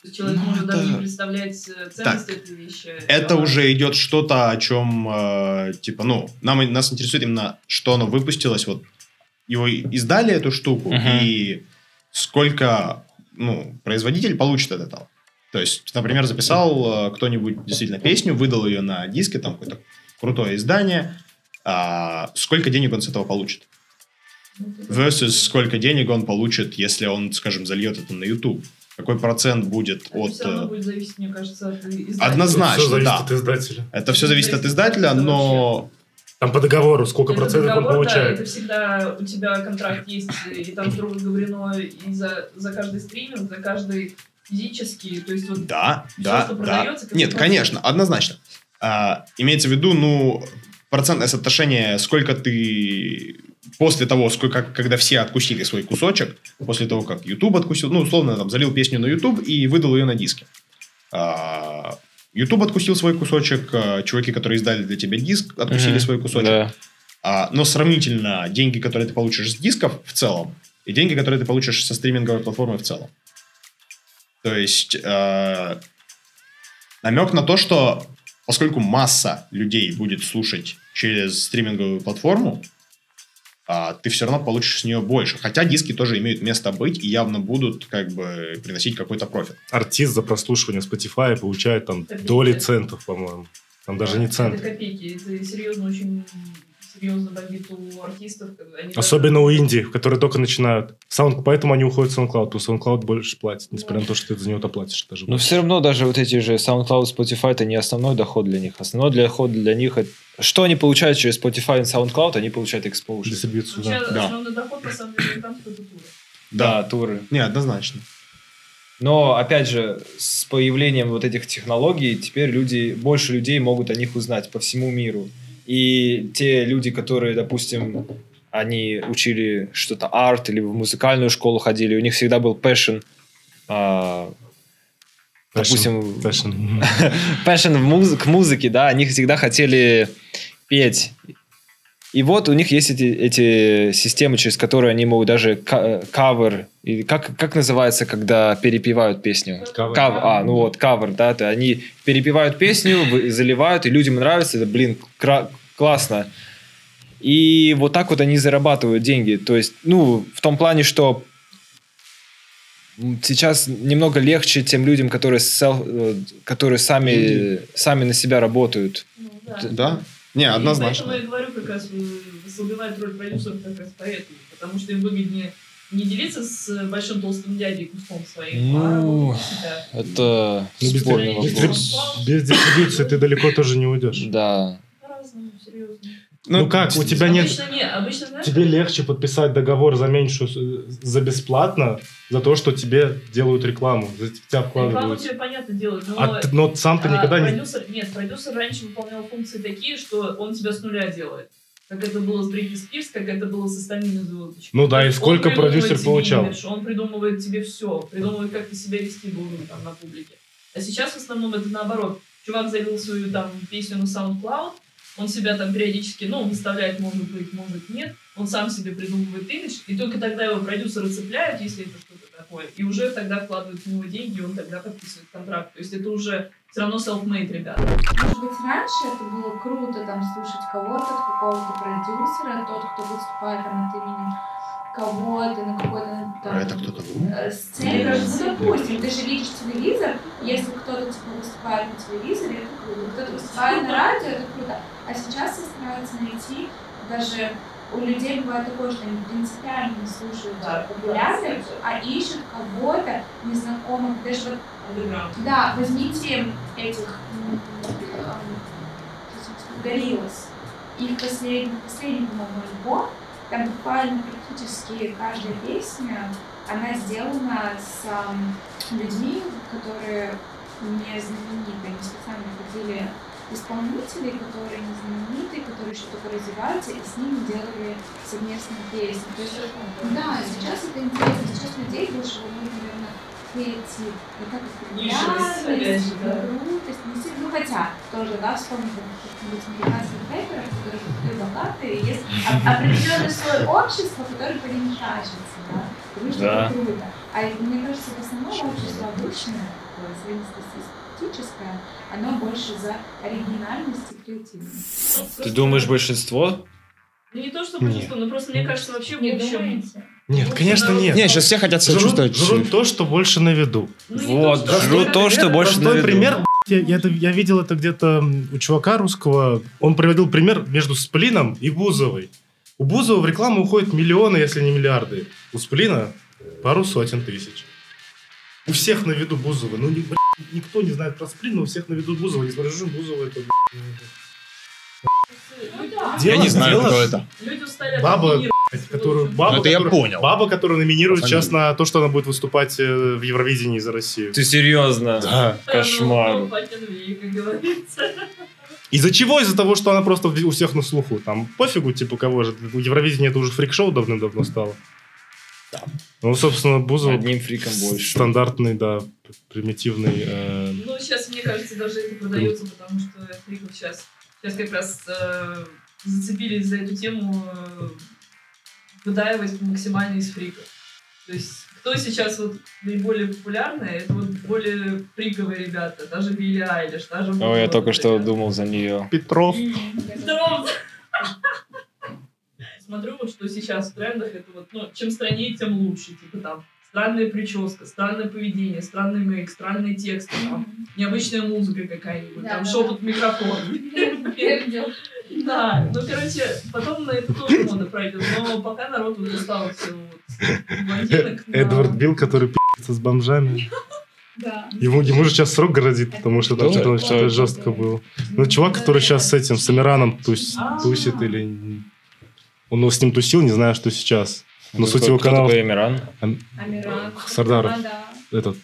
То есть человек ну, может это... даже не представлять ценность так, этой вещи. Это а... уже идет что-то, о чем э, типа, ну, нам, нас интересует именно, что оно выпустилось. Вот его издали эту штуку, uh-huh. и сколько ну, производитель получит от этого. То есть, например, записал э, кто-нибудь действительно песню, выдал ее на диске, там какое-то крутое издание. Э, сколько денег он с этого получит? Versus сколько денег он получит, если он, скажем, зальет это на YouTube. Какой процент будет это от... Это будет зависеть, мне кажется, от издателя. Однозначно, все да. От издателя. Это все зависит от издателя, это но... Там по договору сколько это процентов договор, он получает. Да, это всегда у тебя контракт есть, и там строго говорено и за, за каждый стриминг, за каждый физический, то есть вот... Да, все, да, что да. Продается, нет, конечно, однозначно. А, имеется в виду, ну, процентное соотношение, сколько ты... После того, сколько, когда все откусили свой кусочек, после того, как YouTube откусил, ну, условно, там, залил песню на YouTube и выдал ее на диске. А, YouTube откусил свой кусочек, чуваки, которые издали для тебя диск, откусили mm-hmm. свой кусочек. Да. А, но сравнительно деньги, которые ты получишь с дисков в целом, и деньги, которые ты получишь со стриминговой платформы в целом. То есть, э, намек на то, что поскольку масса людей будет слушать через стриминговую платформу, э, ты все равно получишь с нее больше. Хотя диски тоже имеют место быть и явно будут как бы приносить какой-то профит. Артист за прослушивание Spotify получает там копейки. Доли центов, по-моему. Там даже не центы. Это копейки. Это серьезно очень... серьезно бомбит у артистов. Они особенно даже... у инди, которые только начинают. Саунд... Поэтому они уходят в SoundCloud. То SoundCloud больше платит, несмотря на то, что ты за него-то платишь. Даже но больше. Все равно даже вот эти же SoundCloud, Spotify, это не основной доход для них. Основной доход для них... это что они получают через Spotify и SoundCloud? Они получают exposure. Дистрибьюцию, да. да. Основной доход, на самом деле, там кто-то туры. Да, да, туры. Не, однозначно. Но, опять же, с появлением вот этих технологий, теперь люди, больше людей могут о них узнать по всему миру. И те люди, которые, допустим, они учили что-то арт или в музыкальную школу ходили, у них всегда был passion, э, passion допустим, passion, passion в муз- к музыке, да, они всегда хотели петь. И вот у них есть эти, эти системы, через которые они могут даже кавер, или как, как называется, когда перепевают песню? Кавер. Кав, а, ну вот, кавер, да, то они перепевают песню, заливают, и людям нравится, это, блин, кра- классно. И вот так вот они зарабатывают деньги. То есть, ну, в том плане, что сейчас немного легче тем людям, которые, self, которые сами, mm-hmm. сами на себя работают. Ну, да. да? Не, однозначно. И поэтому я говорю, как раз ослабевает роль продюсеров как раз поэтому. Потому что им выгоднее не делиться с большим толстым дядей куском своим, а работать себя. Это спорный вопрос. Без дистрибьюции ты далеко тоже не уйдешь. Да. По-разному, серьезно. Ну как, у тебя нет... Тебе легче подписать договор за меньшую, за бесплатно, за то, что тебе делают рекламу, за тебя вкладывают. Рекламу тебе, понятно, делают, но... А, но сам ты а, никогда продюсер, не... Нет, продюсер раньше выполнял функции такие, что он тебя с нуля делает. Как это было с Бритни Спирс, как это было с остальными звездочками. Ну да, и сколько продюсер получал. Имидж, он придумывает тебе все, придумывает, как ты себя вести должен там на публике. А сейчас в основном это наоборот. Чувак завел свою там песню на SoundCloud, он себя там периодически, ну, выставляет, может быть, может нет. Он сам себе придумывает имидж, и только тогда его продюсеры цепляют, если это что-то такое, и уже тогда вкладывают в него деньги, и он тогда подписывает контракт. То есть это уже все равно self-made, ребята. Может быть, раньше это было круто, там, слушать кого-то, какого-то продюсера, тот, кто выступает там от имени кого-то, на какой-то там... Это кто-то был? Сцене, ну, допустим, ты же видишь телевизор, если кто-то, типа, выступает на телевизоре, это круто, кто-то выступает на радио, это круто. А сейчас все стараются найти, даже у людей бывает такое, что они принципиально не слушают популярных, а ищут кого-то незнакомых, даже вот... Да, возьмите этих... Гориллаз. Их последний, последний, по-моему, альбом, там буквально практически каждая песня, она сделана с э, людьми, которые не знамениты. Они специально ходили исполнителей, которые не знамениты, которые еще только развиваются, и с ними делали совместные песни. То есть, да, сейчас это интересно. Сейчас людей больше волнует, наверное, креатив. И как это популярность, крутость, не сильно. Ну, хотя, тоже, да, вспомнил каких-нибудь американских рэперов, которые были богатые, и есть определенный слой общества, который по ним тащится, да. Потому что это круто. А мне кажется, в основном общество обычное, среднестатистическое, оно больше за оригинальность и креативность. Ты думаешь, большинство? Ну, не то, что большинство, но просто мне кажется, вообще в общем... Нет, вот, конечно, нет. Нет, сейчас все хотят себя чувствовать. Жрут то, что больше на виду. Ну, вот, то, что... жрут то, что больше на виду. Пример, я, я, я видел это где-то у чувака русского. Он приводил пример между Сплином и Бузовой. У Бузовой в рекламу уходят миллионы, если не миллиарды. У Сплина пару сотен тысяч. У всех на виду Бузовой. Ну, блядь, никто не знает про Сплин, но у всех на виду Бузовой. Несмотря на то, что Бузова это... Ну, да. дело, я не знаю, дело, кто это. Люди устали. Баба... Которую, бабу, это я которую, понял. Баба, которую номинирует Пацаны. Сейчас на то, что она будет выступать в Евровидении за Россию. Ты серьезно? Да. Кошмар. Из-за чего? Из-за того, что она просто у всех на слуху. Там пофигу, типа, кого же. Евровидение — это уже фрик-шоу давным-давно стало. Да. Ну, собственно, Бузова... Одним фриком больше. Стандартный, да, примитивный... Э... Ну, сейчас, мне кажется, даже это продается, потому что фриков сейчас... Сейчас как раз э, зацепились за эту тему э, выдаивать максимально из фриков. То есть, кто сейчас вот наиболее популярный, это вот более фриковые ребята. Даже Билли Айлиш, даже... О, Бузова, я только вот, что ребята. Думал за нее. Петров. Петров! Смотрю, вот, что сейчас в трендах, это вот, ну, чем страннее, тем лучше, типа там странная прическа, странное поведение, странный мейк, странные тексты, там, необычная музыка какая-нибудь, да, там да, шепот да. микрофон. Да, ну, короче, потом на это тоже мода пройдет, но пока народ вот устал все блондинок. Эдвард Билл, который пи***ется с бомжами. Да. Ему, ему же сейчас срок грозит, потому что там что-то, что-то жестко было. Ну, чувак, который сейчас с этим, с Амираном тусь, тусит или... Он с ним тусил, не знаю, что сейчас. Но суть его канала... Кто такой Амиран? Ам... Амиран. Сардаров. А, да. Этот.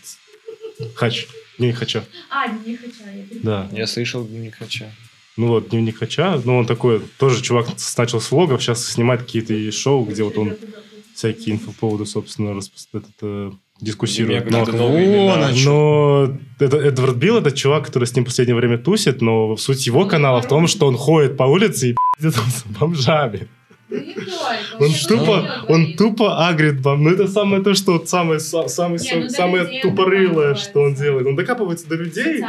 Хач. Дневник Хача. А, Дневник Хача. Я да. Я слышал Дневник Хача. Ну вот, Дневник Хача. Ну он такой, тоже чувак начал с влогов, сейчас снимает какие-то шоу, где вот он всякие инфоповоды, собственно, расп... этот, э, дискуссирует. Но... О, но это, Эдвард Билл, это чувак, который с ним в последнее время тусит, но суть его канала в том, что он ходит по улице и пи***ит с бомжами. Он тупо, он тупо агрит бомб. Ну это самое то, что самое, самое, Нет, самое ну, тупорылое, что он делает. Он докапывается до людей,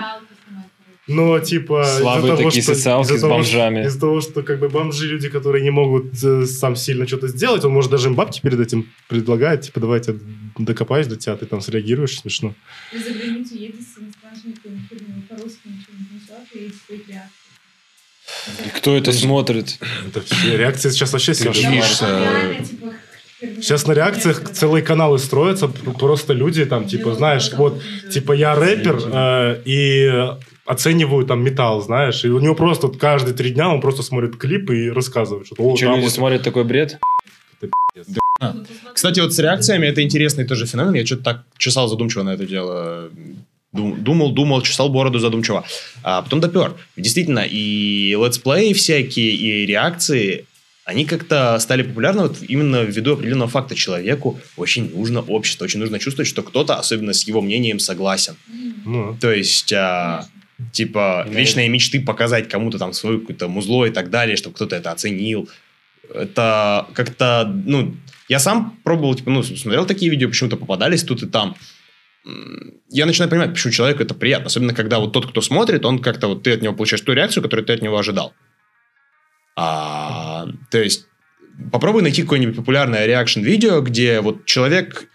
но типа слабые такие социалки с бомжами. Из-за того, что как бы бомжи люди, которые не могут э, сам сильно что-то сделать, он может даже им бабки перед этим предлагает, типа давай я докопаюсь до тебя, ты там среагируешь, смешно. Ты за границу едешь, не знаешь никаким фильмом по-русски, ничего не слышал, и твои реакции. И кто это смотрит? Это реакции сейчас вообще страшная. Сейчас на реакциях целые каналы строятся, просто люди там, типа, знаешь, вот, типа, я рэпер, э, и оцениваю там металл, знаешь, и у него просто каждые три дня он просто смотрит клип и рассказывает что-то. Что, люди вот... смотрят такой бред? Это пи***ц. А. Кстати, вот с реакциями это интересный тоже феномен, я что-то так чесал задумчиво на это дело... Думал, думал, чесал бороду задумчиво. А потом допер. Действительно, и летсплеи всякие, и реакции, они как-то стали популярны вот именно ввиду определенного факта. Человеку очень нужно общество, очень нужно чувствовать, что кто-то, особенно с его мнением, согласен. Ну. То есть, а, типа, ну, вечные мечты показать кому-то там свое какое-то музло и так далее, чтобы кто-то это оценил. Это как-то, ну, я сам пробовал, типа, ну, смотрел такие видео, почему-то попадались тут и там. Я начинаю понимать, почему человеку это приятно. Особенно, когда вот тот, кто смотрит, он как-то вот ты от него получаешь ту реакцию, которую ты от него ожидал. А, то есть, попробуй найти какое-нибудь популярное реакшн-видео, где вот человек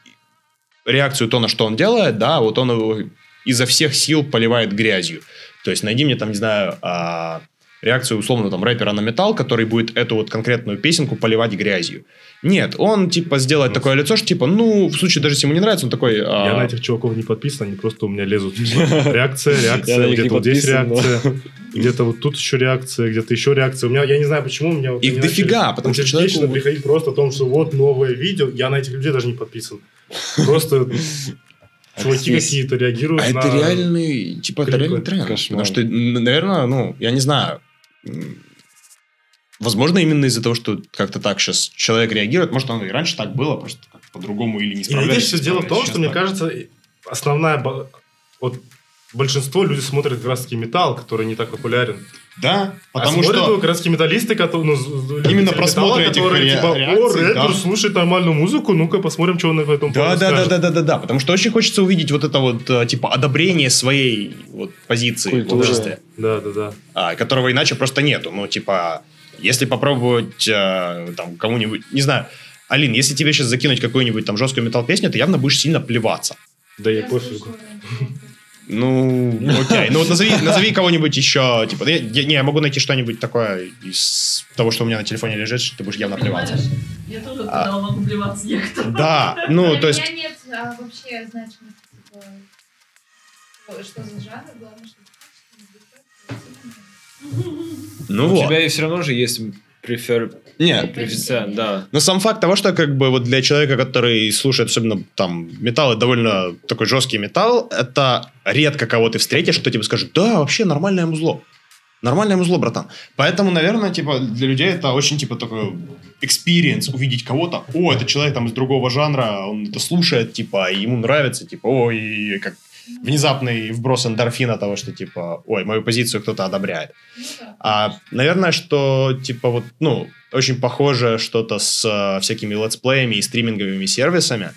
реакцию то, на что он делает, да, вот он его изо всех сил поливает грязью. То есть, найди мне там, не знаю, а, реакцию, условно, там, рэпера на металл, который будет эту вот конкретную песенку поливать грязью. Нет, он, типа, сделает ну, такое лицо, что, типа, ну, в случае, даже если ему не нравится, он такой... А... Я на этих чуваков не подписан, они просто у меня лезут. Реакция, реакция, где-то вот здесь реакция, где-то вот тут еще реакция, где-то еще реакция. У меня, я не знаю, почему, у меня... Их дофига, потому что человеку... Начинает приходить просто о том, что вот новое видео, я на этих людей даже не подписан. Просто... Чуваки какие-то реагируют на... А это реальный, типа, это реальный тренд. Потому что, наверное, ну, я не знаю... Возможно, именно из-за того, что как-то так сейчас человек реагирует. Может, оно и раньше так было, просто как-то по-другому или не справляется. И видишь, все дело в том, что, мне кажется, основная... Вот большинство людей смотрят как раз-таки металл, который не так популярен. Да, потому а что... смотрят как раз-таки металлисты, которые... Ну, именно просмотры металла, этих которые, ре- типа, реакций. О, рэпер да. слушает нормальную музыку, ну-ка посмотрим, что он в этом да, да, да, да, да, да, да, потому что очень хочется увидеть вот это вот, типа, одобрение своей вот, позиции культура. В обществе. Да, да, да. А, которого иначе просто нету. Ну, типа, если попробовать а, там кому-нибудь... Не знаю, Алин, если тебе сейчас закинуть какую-нибудь там жесткую метал-песню, ты явно будешь сильно плеваться. Да я, я пофигу. Ну, окей. Ну, вот назови, назови кого-нибудь еще. Типа, я, я, не, я могу найти что-нибудь такое из того, что у меня на телефоне лежит, что ты будешь явно плеваться. Я тоже тогда могу плеваться некоторым. Да, ну, то есть... У меня нет вообще значимости, что за жанр, главное, что... Ну вот. У тебя и все равно же есть... Префер... Нет, префер... да. Но сам факт того, что как бы вот для человека, который слушает особенно там металл, это довольно такой жесткий металл, это редко кого ты встретишь, кто тебе скажет, да, вообще нормальное музло. Нормальное музло, братан. Поэтому, наверное, типа, для людей это очень, типа, такой experience, увидеть кого-то. О, это человек там из другого жанра, он это слушает, типа, и ему нравится, типа, ой, как внезапный вброс эндорфина того, что, типа, ой, мою позицию кто-то одобряет. А, наверное, что, типа, вот, ну, очень похоже что-то с всякими летсплеями и стриминговыми сервисами.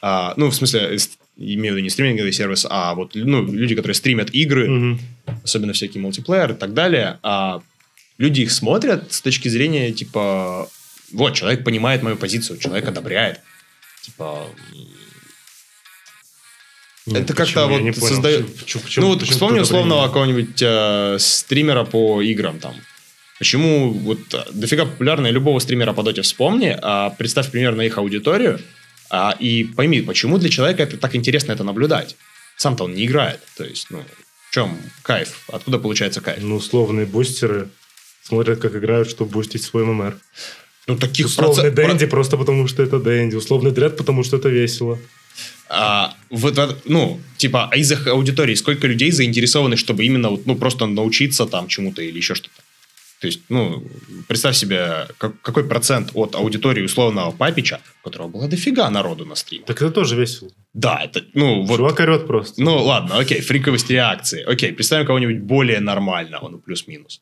А, ну, в смысле, имею в виду не стриминговый сервис, а вот, ну, люди, которые стримят игры, mm-hmm. особенно всякие мультиплееры и так далее, а люди их смотрят с точки зрения, типа, вот, человек понимает мою позицию, человек одобряет. Типа... Нет, это как-то вот создает... Почему, почему, ну, вот вспомни условного какого-нибудь э, стримера по играм там. Почему вот дофига популярные любого стримера по доте вспомни, а представь примерно их аудиторию, а, и пойми, почему для человека это так интересно это наблюдать. Сам-то он не играет. То есть, ну, в чем кайф? Откуда получается кайф? Ну, условные бустеры смотрят, как играют, чтобы бустить свой эм эм эр. Ну, таких... Условный проц... Дэнди Про... просто потому, что это Дэнди. Условный Дред, потому что это весело. А, вот, ну, типа, а из их аудитории сколько людей заинтересованы, чтобы именно, ну, просто научиться там чему-то или еще что-то? То есть, ну, представь себе, как, какой процент от аудитории условного Папича, у которого было дофига народу на стриме. Так это тоже весело. Да, это, ну, вот... Чувак орет просто. Ну, ладно, окей, фриковость реакции. Окей, представим кого-нибудь более нормального, ну, плюс-минус.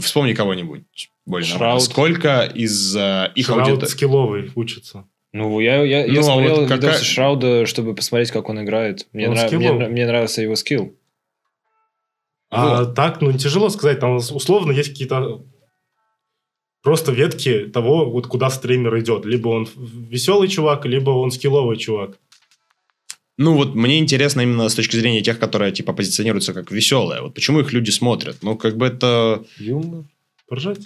Вспомни кого-нибудь более Шраут. Нормального. Сколько из э, их аудитории... Шраут аудитор... скилловый учится. Ну, я, я, ну, я смотрел а вот какая... видосы Шрауда, чтобы посмотреть, как он играет. Мне, он нрав... мне, мне нравился его скилл. А вот. Так, ну, тяжело сказать. Там условно есть какие-то просто ветки того, вот куда стример идет. Либо он веселый чувак, либо он скилловый чувак. Ну, вот мне интересно именно с точки зрения тех, которые, типа, позиционируются как веселые. Вот почему их люди смотрят? Ну, как бы это... Юмор. Поржать?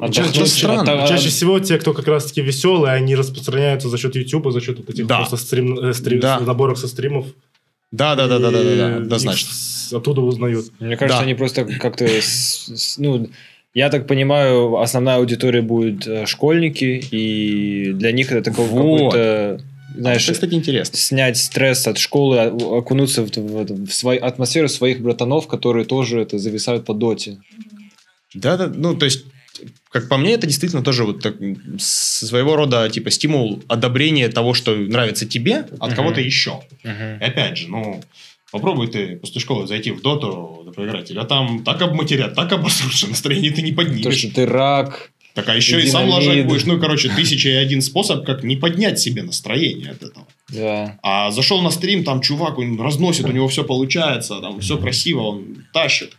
А чаще, чаще, странно. чаще всего те, кто как раз-таки веселые, они распространяются за счет Ютуба, за счет вот этих да. просто стрим, э, стрим, да. наборов со стримов. Да-да-да-да-да, однозначно. Оттуда узнают. Мне кажется, да. они просто как-то... Ну, я так понимаю, основная аудитория будет школьники, и для них это такое вот. Какое-то... Знаешь, это, кстати, интересно. Снять стресс от школы, окунуться в, в, в свою, атмосферу своих братанов, которые тоже это зависают по доте. Да, да, ну, то есть, как по мне, это действительно тоже вот так, своего рода, типа, стимул одобрения того, что нравится тебе, от uh-huh. кого-то еще. Uh-huh. И опять же, ну, попробуй ты после школы зайти в доту, например, тебя там так обматерят, так обосрутся, настроение ты не поднимешь. То, что ты рак. Так, а еще и, и сам ложать будешь. Ну, короче, тысяча и один способ, как не поднять себе настроение от этого. Да. А зашел на стрим, там чувак, он разносит, у него все получается, там все красиво, он тащит.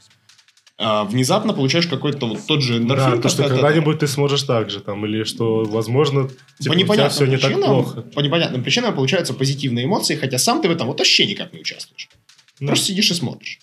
А внезапно получаешь какой-то вот тот же эндорфин. Да, то, что когда-нибудь ты сможешь так же, там, или что, возможно, типа, по непонятным все не причинам, так плохо. По непонятным причинам получаются позитивные эмоции, хотя сам ты в этом вот вообще никак не участвуешь. Да. Просто сидишь и смотришь.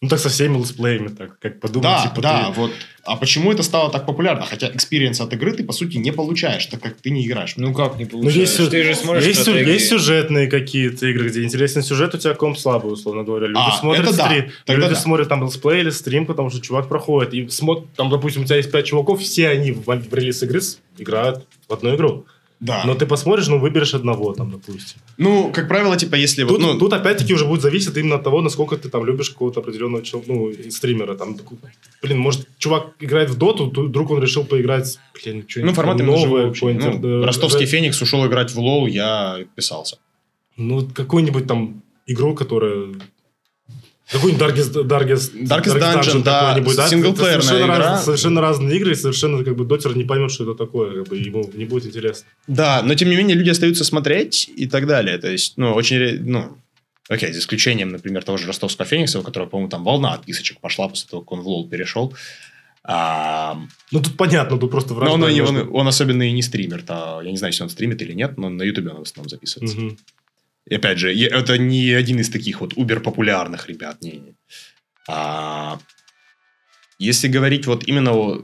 Ну, так со всеми летсплеями, так, как подумать. Да, типа, да, ты... вот. А почему это стало так популярно? Хотя экспириенс от игры ты, по сути, не получаешь, так как ты не играешь. Ну, как не получаешь? Ну, есть, ты же смотришь, есть, сю- есть сюжетные какие-то игры, где интересный сюжет, у тебя комп слабый, условно говоря. Люди а, смотрят стрим. Да. Люди да. смотрят там летсплей или стрим, потому что чувак проходит. И смотрит, там, допустим, у тебя есть пять чуваков, все они в, в релиз игры играют в одну игру. Да. Но ты посмотришь, ну, выберешь одного, там, допустим. Ну, как правило, типа, если... Тут, ну... тут опять-таки, уже будет зависеть именно от того, насколько ты там любишь какого-то определенного ну, стримера. Там, блин, может, чувак играет в доту, вдруг он решил поиграть... Блин, что-нибудь ну, новое. Живой, вообще. Интер... Ну, ростовский Р... Феникс ушел играть в лол, я писался. Ну, какую-нибудь там игру, которая... Какой-нибудь Darkest, Darkest, Darkest Dungeon, Dungeon да, да, синглплеерная совершенно игра. Раз, совершенно разные игры, и совершенно как бы дотер не поймет, что это такое, как бы ему не будет интересно. Да, но тем не менее люди остаются смотреть и так далее. То есть, ну, очень, ну, окей, за исключением, например, того же ростовского Феникса, у которого, по-моему, там волна от писочек пошла после того, как он в лол перешел. А... Ну, тут понятно, тут просто вражда. Но он, он, он, он особенно и не стример-то. Я не знаю, если он стримит или нет, но на Ютубе он в основном записывается. Угу. И опять же, это не один из таких вот убер-популярных ребят. Не, не. А, если говорить вот именно о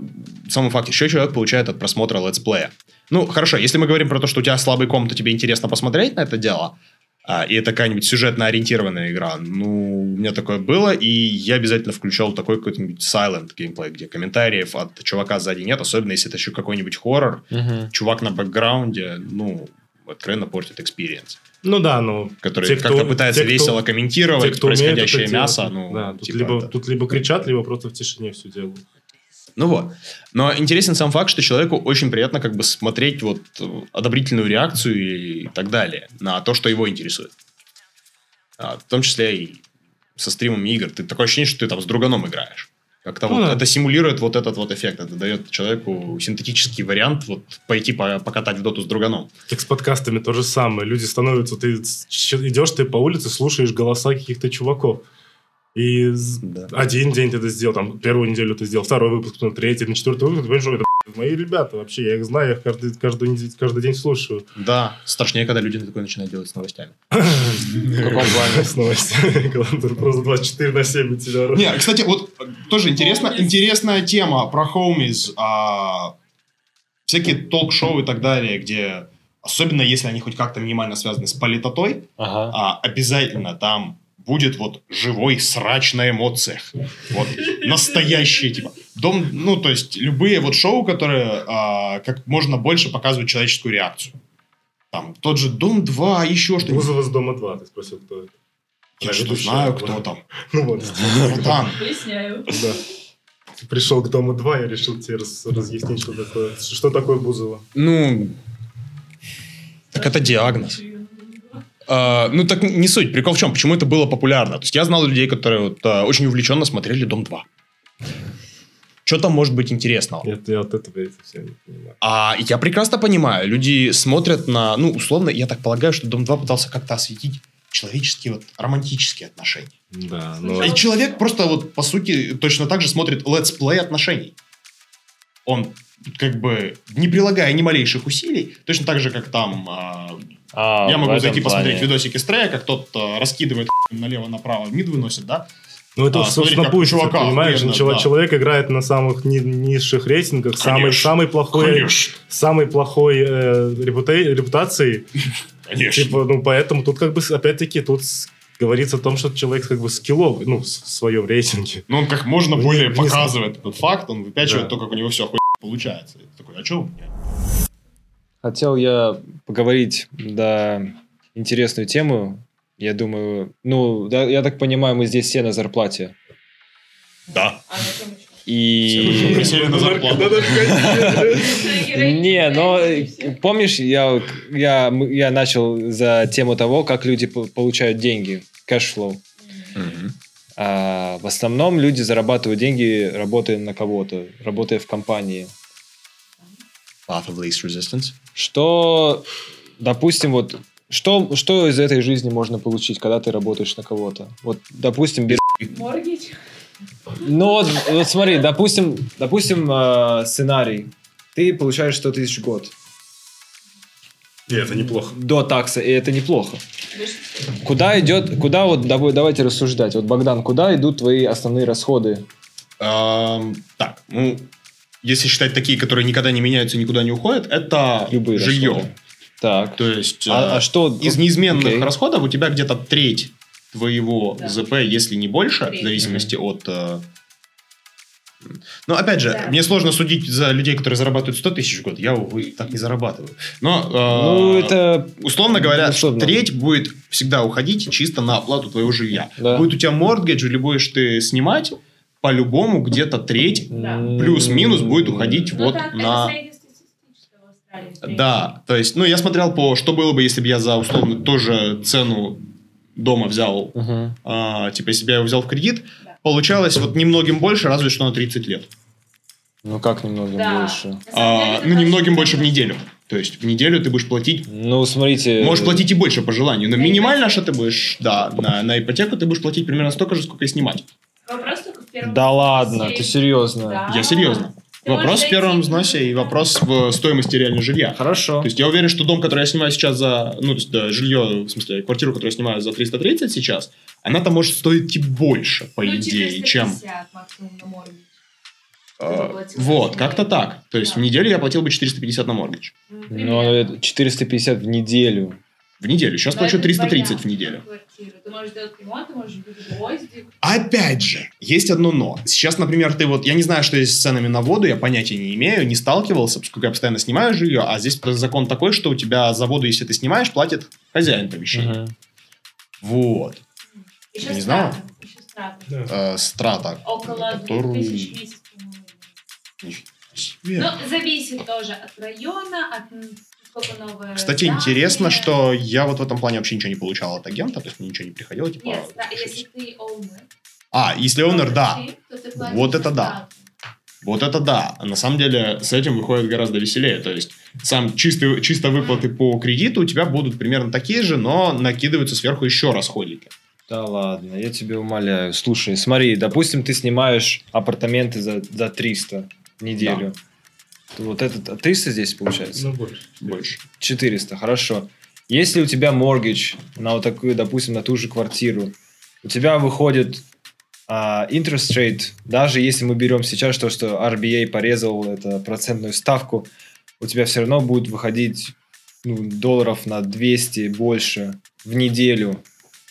самом факте, что человек получает от просмотра летсплея. Ну, хорошо, если мы говорим про то, что у тебя слабый комп, то тебе интересно посмотреть на это дело, а, и это какая-нибудь сюжетно-ориентированная игра. Ну, у меня такое было, и я обязательно включал такой какой-нибудь silent геймплей, где комментариев от чувака сзади нет, особенно если это еще какой-нибудь хоррор, uh-huh. чувак на бэкграунде, ну... откровенно портит экспириенс. Ну да, ну... Который те, как-то кто, пытается те, весело кто, комментировать те, происходящее мясо. Ну, да, тут, типа, либо, да. тут либо кричат, либо просто в тишине все делают. Ну вот. Но интересен сам факт, что человеку очень приятно как бы смотреть вот одобрительную реакцию и так далее на то, что его интересует. А, в том числе и со стримами игр. Ты такое ощущение, что ты там с друганом играешь. Как-то ну, вот да. Это симулирует вот этот вот эффект. Это дает человеку синтетический вариант вот пойти по- покатать в доту с друганом. Так с подкастами то же самое. Люди становятся... Ты идешь ты по улице, слушаешь голоса каких-то чуваков. И да. один день ты это сделал, там, первую неделю ты сделал, второй выпуск, потом третий, на четвертый выпуск, ты понимаешь, что это мои ребята вообще, я их знаю, я их каждый, каждый, день, каждый день слушаю. Да, страшнее, когда люди такое начинают делать с новостями. В каком плане? С новостями, когда просто двадцать четыре на семь у тебя. Не, кстати, вот тоже интересная тема про homies, всякие ток-шоу и так далее, где, особенно если они хоть как-то минимально связаны с политотой, обязательно там... будет вот живой срач на эмоциях. Вот. Настоящие, типа. Дом, ну, то есть, любые вот шоу, которые а, как можно больше показывают человеческую реакцию. Там, тот же Дом два, еще что-нибудь. Бузова с Дома два, ты спросил, кто это? Я же знаю, кто там. Ну, вот. Поясняю. Ты пришел к Дому два, я решил тебе разъяснить, что такое. Что такое Бузова? Ну, так это диагноз. Uh, ну, так не суть. Прикол в чем? Почему это было популярно? То есть, я знал людей, которые вот, uh, очень увлеченно смотрели Дом два. Что там может быть интересного? Нет, я от этого я совсем не понимаю. А я прекрасно понимаю. Люди смотрят на... Ну, условно, я так полагаю, что Дом два пытался как-то осветить человеческие вот романтические отношения. Да, но... И человек просто вот, по сути, точно так же смотрит летсплей отношений. Он как бы, не прилагая ни малейших усилий, точно так же, как там... Uh, А, я могу зайти посмотреть плане. Видосики с Трея, как тот а, раскидывает налево-направо, мид выносит, да? Ну, это, а, собственно, пусть, понимаешь, видно, человек, да. человек играет на самых ни- низших рейтингах, самый, самый плохой, самой плохой э, репута- репутации. Конечно. Типа, ну, поэтому тут, как бы, опять-таки, тут говорится о том, что человек, как бы, скилловый, ну, в своем рейтинге. Ну, он как можно ну, более не, показывает не этот факт, он выпячивает да. то, как у него все охуенно получается. И ты такой, а что у меня? Хотел я поговорить, да, интересную тему. Я думаю, ну, да, я так понимаю, мы здесь все на зарплате. Да. И... Все на зарплату. Не, но помнишь, я, я, я начал за тему того, как люди получают деньги, кэшфлоу. Mm-hmm. А, в основном люди зарабатывают деньги, работая на кого-то, работая в компании. Path of least resistance. Что, допустим, вот что, что из этой жизни можно получить, когда ты работаешь на кого-то? Вот, допустим, берешь... Моргич? Ну, вот, вот смотри, допустим, допустим э, сценарий. Ты получаешь сто тысяч в год. И это неплохо. До такса, и это неплохо. Куда идет... Куда вот... Давайте рассуждать. Вот, Богдан, куда идут твои основные расходы? Um, так, ну... Если считать такие, которые никогда не меняются, никуда не уходят, это любые жилье. Расходы. Так. То есть а, а что? Из неизменных okay. расходов у тебя где-то треть твоего да. ЗП, если не больше, треть. В зависимости mm-hmm. от... Но опять же, да. мне сложно судить за людей, которые зарабатывают сто тысяч в год. Я, увы, так не зарабатываю. Но, ну, э, это... условно говоря, условно. Треть будет всегда уходить чисто на оплату твоего жилья. Да. Будет у тебя мортгедж, или будешь ты снимать... По-любому где-то треть да. плюс-минус будет уходить ну, вот так, на... Да, то есть, ну, я смотрел по, что было бы, если бы я за, условно, тоже цену дома взял, uh-huh. а, типа, если бы я его взял в кредит, да. получалось вот немногим больше, разве что на тридцать лет. Ну, как немногим да. больше? А, ну, немногим больше в неделю. То есть, в неделю ты будешь платить... Ну, смотрите... Можешь платить и больше по желанию, но минимально, что ты будешь, да, на, на ипотеку ты будешь платить примерно столько же, сколько и снимать. Вопрос только в первом да ладно, ты серьезно? Да. Я серьезно. Ты вопрос в первом взносе и вопрос в стоимости реального жилья. Хорошо. То есть, я уверен, что дом, который я снимаю сейчас за... Ну, то есть, да, жилье, в смысле, квартиру, которую я снимаю за триста тридцать сейчас, она-то может стоить и больше, по ну, идее, чем... максимум на моргидж. А, вот, как-то так. То есть, да. в неделю я платил бы четыреста пятьдесят на моргидж. Ну, четыреста пятьдесят в неделю. В неделю. Сейчас плачу триста тридцать в неделю. Ты можешь делать ремонт, ты можешь бить гвозди. Опять же, есть одно но. Сейчас, например, ты вот... Я не знаю, что здесь с ценами на воду, я понятия не имею, не сталкивался, поскольку я постоянно снимаю жилье, а здесь закон такой, что у тебя за воду, если ты снимаешь, платит хозяин помещения. Угу. Вот. Еще я не страта. знал. Еще страта. Да. Э, страта. Около которую... двух тысяч в месяц. Ну, зависит тоже от района, от... Кстати, здание. Интересно, что я вот в этом плане вообще ничего не получал от агента, то есть мне ничего не приходило. Типа, yes, да, если ты owner. А, если owner, да. Вот это да. Вот это да. На самом деле с этим выходит гораздо веселее. То есть сам чистый, чисто выплаты mm-hmm. по кредиту у тебя будут примерно такие же, но накидываются сверху еще расходники. Да ладно, я тебя умоляю. Слушай, смотри, допустим, ты снимаешь апартаменты за, за триста в неделю. Да. Вот этот триста здесь получается? Ну, больше. Больше. четыреста, хорошо. Если у тебя моргидж на вот такую, допустим, на ту же квартиру, у тебя выходит а, interest rate, даже если мы берем сейчас то, что ар би эй порезал это процентную ставку, у тебя все равно будет выходить ну, долларов на двести больше в неделю.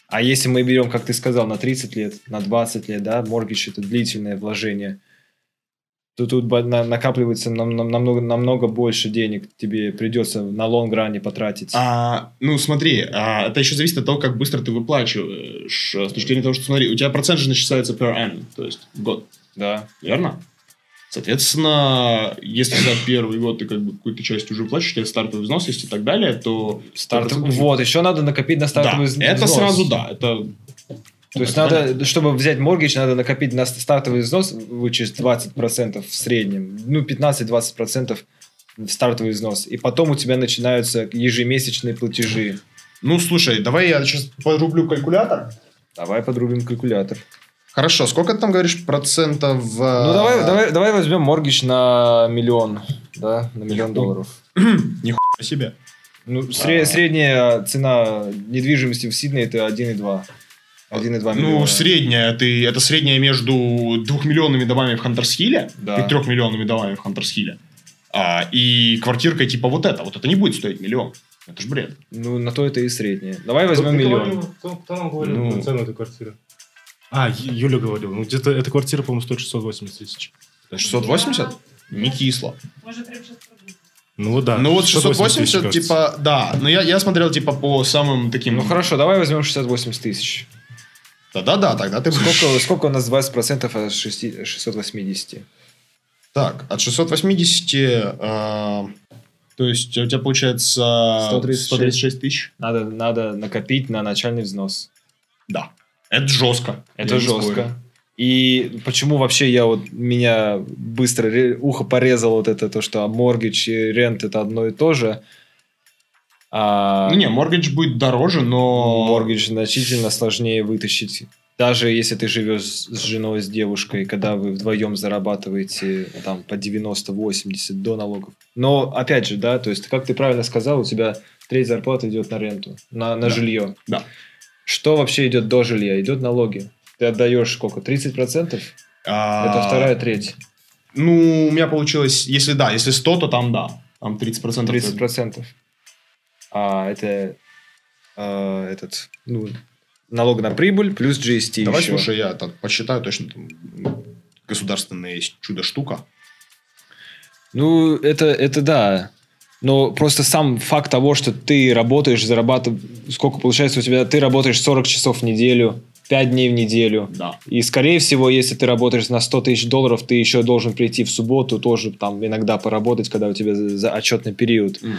А если мы берем, как ты сказал, на тридцать лет, на двадцать лет, да, моргидж это длительное вложение, то тут накапливается нам, нам, намного, намного больше денег тебе придется на лонг-ране потратить. А, ну, смотри, а, это еще зависит от того, как быстро ты выплачиваешь. С точки зрения того, что, смотри, у тебя процент же начисляется per annum, то есть год. Да. Верно? Соответственно, если за первый год ты как бы какую-то часть уже платишь, у тебя стартовый взнос есть и так далее, то... Стартовый... Вот, еще надо накопить на стартовый да, взнос. Это сразу да, это... То есть, надо, понятно. Чтобы взять моргидж, надо накопить на стартовый взнос, вычесть двадцать процентов в среднем, ну, пятнадцать-двадцать процентов в стартовый взнос. И потом у тебя начинаются ежемесячные платежи. Ну, слушай, давай я сейчас подрублю калькулятор. Давай подрубим калькулятор. Хорошо, сколько ты там говоришь процентов? Ну, давай, давай, давай возьмем моргидж на миллион, да, на миллион долларов. Нихуя себе. Ну, сре- средняя цена недвижимости в Сиднее это один и два. один и два миллиона. Ну, средняя. Ты, это средняя между двухмиллионными домами в Hunters Hill да. и трехмиллионными домами в Hunters Hill. А, и квартиркой типа вот это. Вот это не будет стоить миллион. Это ж бред. Ну, на то это и средняя. Давай возьмем кто, миллион. Кто, кто нам говорил ну... цену этой квартиры? А, Юля говорила. Ну, где-то эта квартира, по-моему, стоит шестьсот восемьдесят тысяч. шестьсот восемьдесят? Не кисло. Может, прям сейчас пробуем. Ну да. Ну вот шестьсот восемьдесят, шестьсот восемьдесят тысяч, типа, да. Но я, я смотрел, типа, по самым таким... Ну, хорошо, давай возьмем шестьсот восемьдесят тысяч. Да-да-да, тогда ты... Сколько, сколько у нас двадцать процентов от шестьсот восьмидесяти? Так, от шестисот восьмидесяти... Э, то есть, у тебя получается... сто тридцать шесть тысяч. Надо, надо накопить на начальный взнос. Да. Это жестко. Это я жестко. И почему вообще я вот... Меня быстро ре, ухо порезало вот это, то, что моргидж и рент это одно и то же. А... Ну не, моргидж будет дороже, но... Моргидж значительно сложнее вытащить. Даже если ты живешь с женой, с девушкой, когда вы вдвоем зарабатываете там, по девяносто-восемьдесят до налогов. Но опять же, да, то есть, как ты правильно сказал, у тебя треть зарплаты идет на ренту, на, на да. жилье. Да. Что вообще идет до жилья? Идет налоги. Ты отдаешь сколько? тридцать процентов? А... Это вторая треть. Ну, у меня получилось, если да, если сто, то там да. Там тридцать процентов. тридцать процентов. А, это а, этот, ну, налог на прибыль плюс джи эс ти. Давай, еще. Слушай, я так посчитаю точно. Там, государственная есть чудо-штука. Ну, это, это да. Но просто сам факт того, что ты работаешь, зарабатываешь... Сколько получается у тебя? Ты работаешь сорок часов в неделю, пять дней в неделю. Да. И, скорее всего, если ты работаешь на сто тысяч долларов, ты еще должен прийти в субботу тоже там иногда поработать, когда у тебя за, за отчетный период. Mm.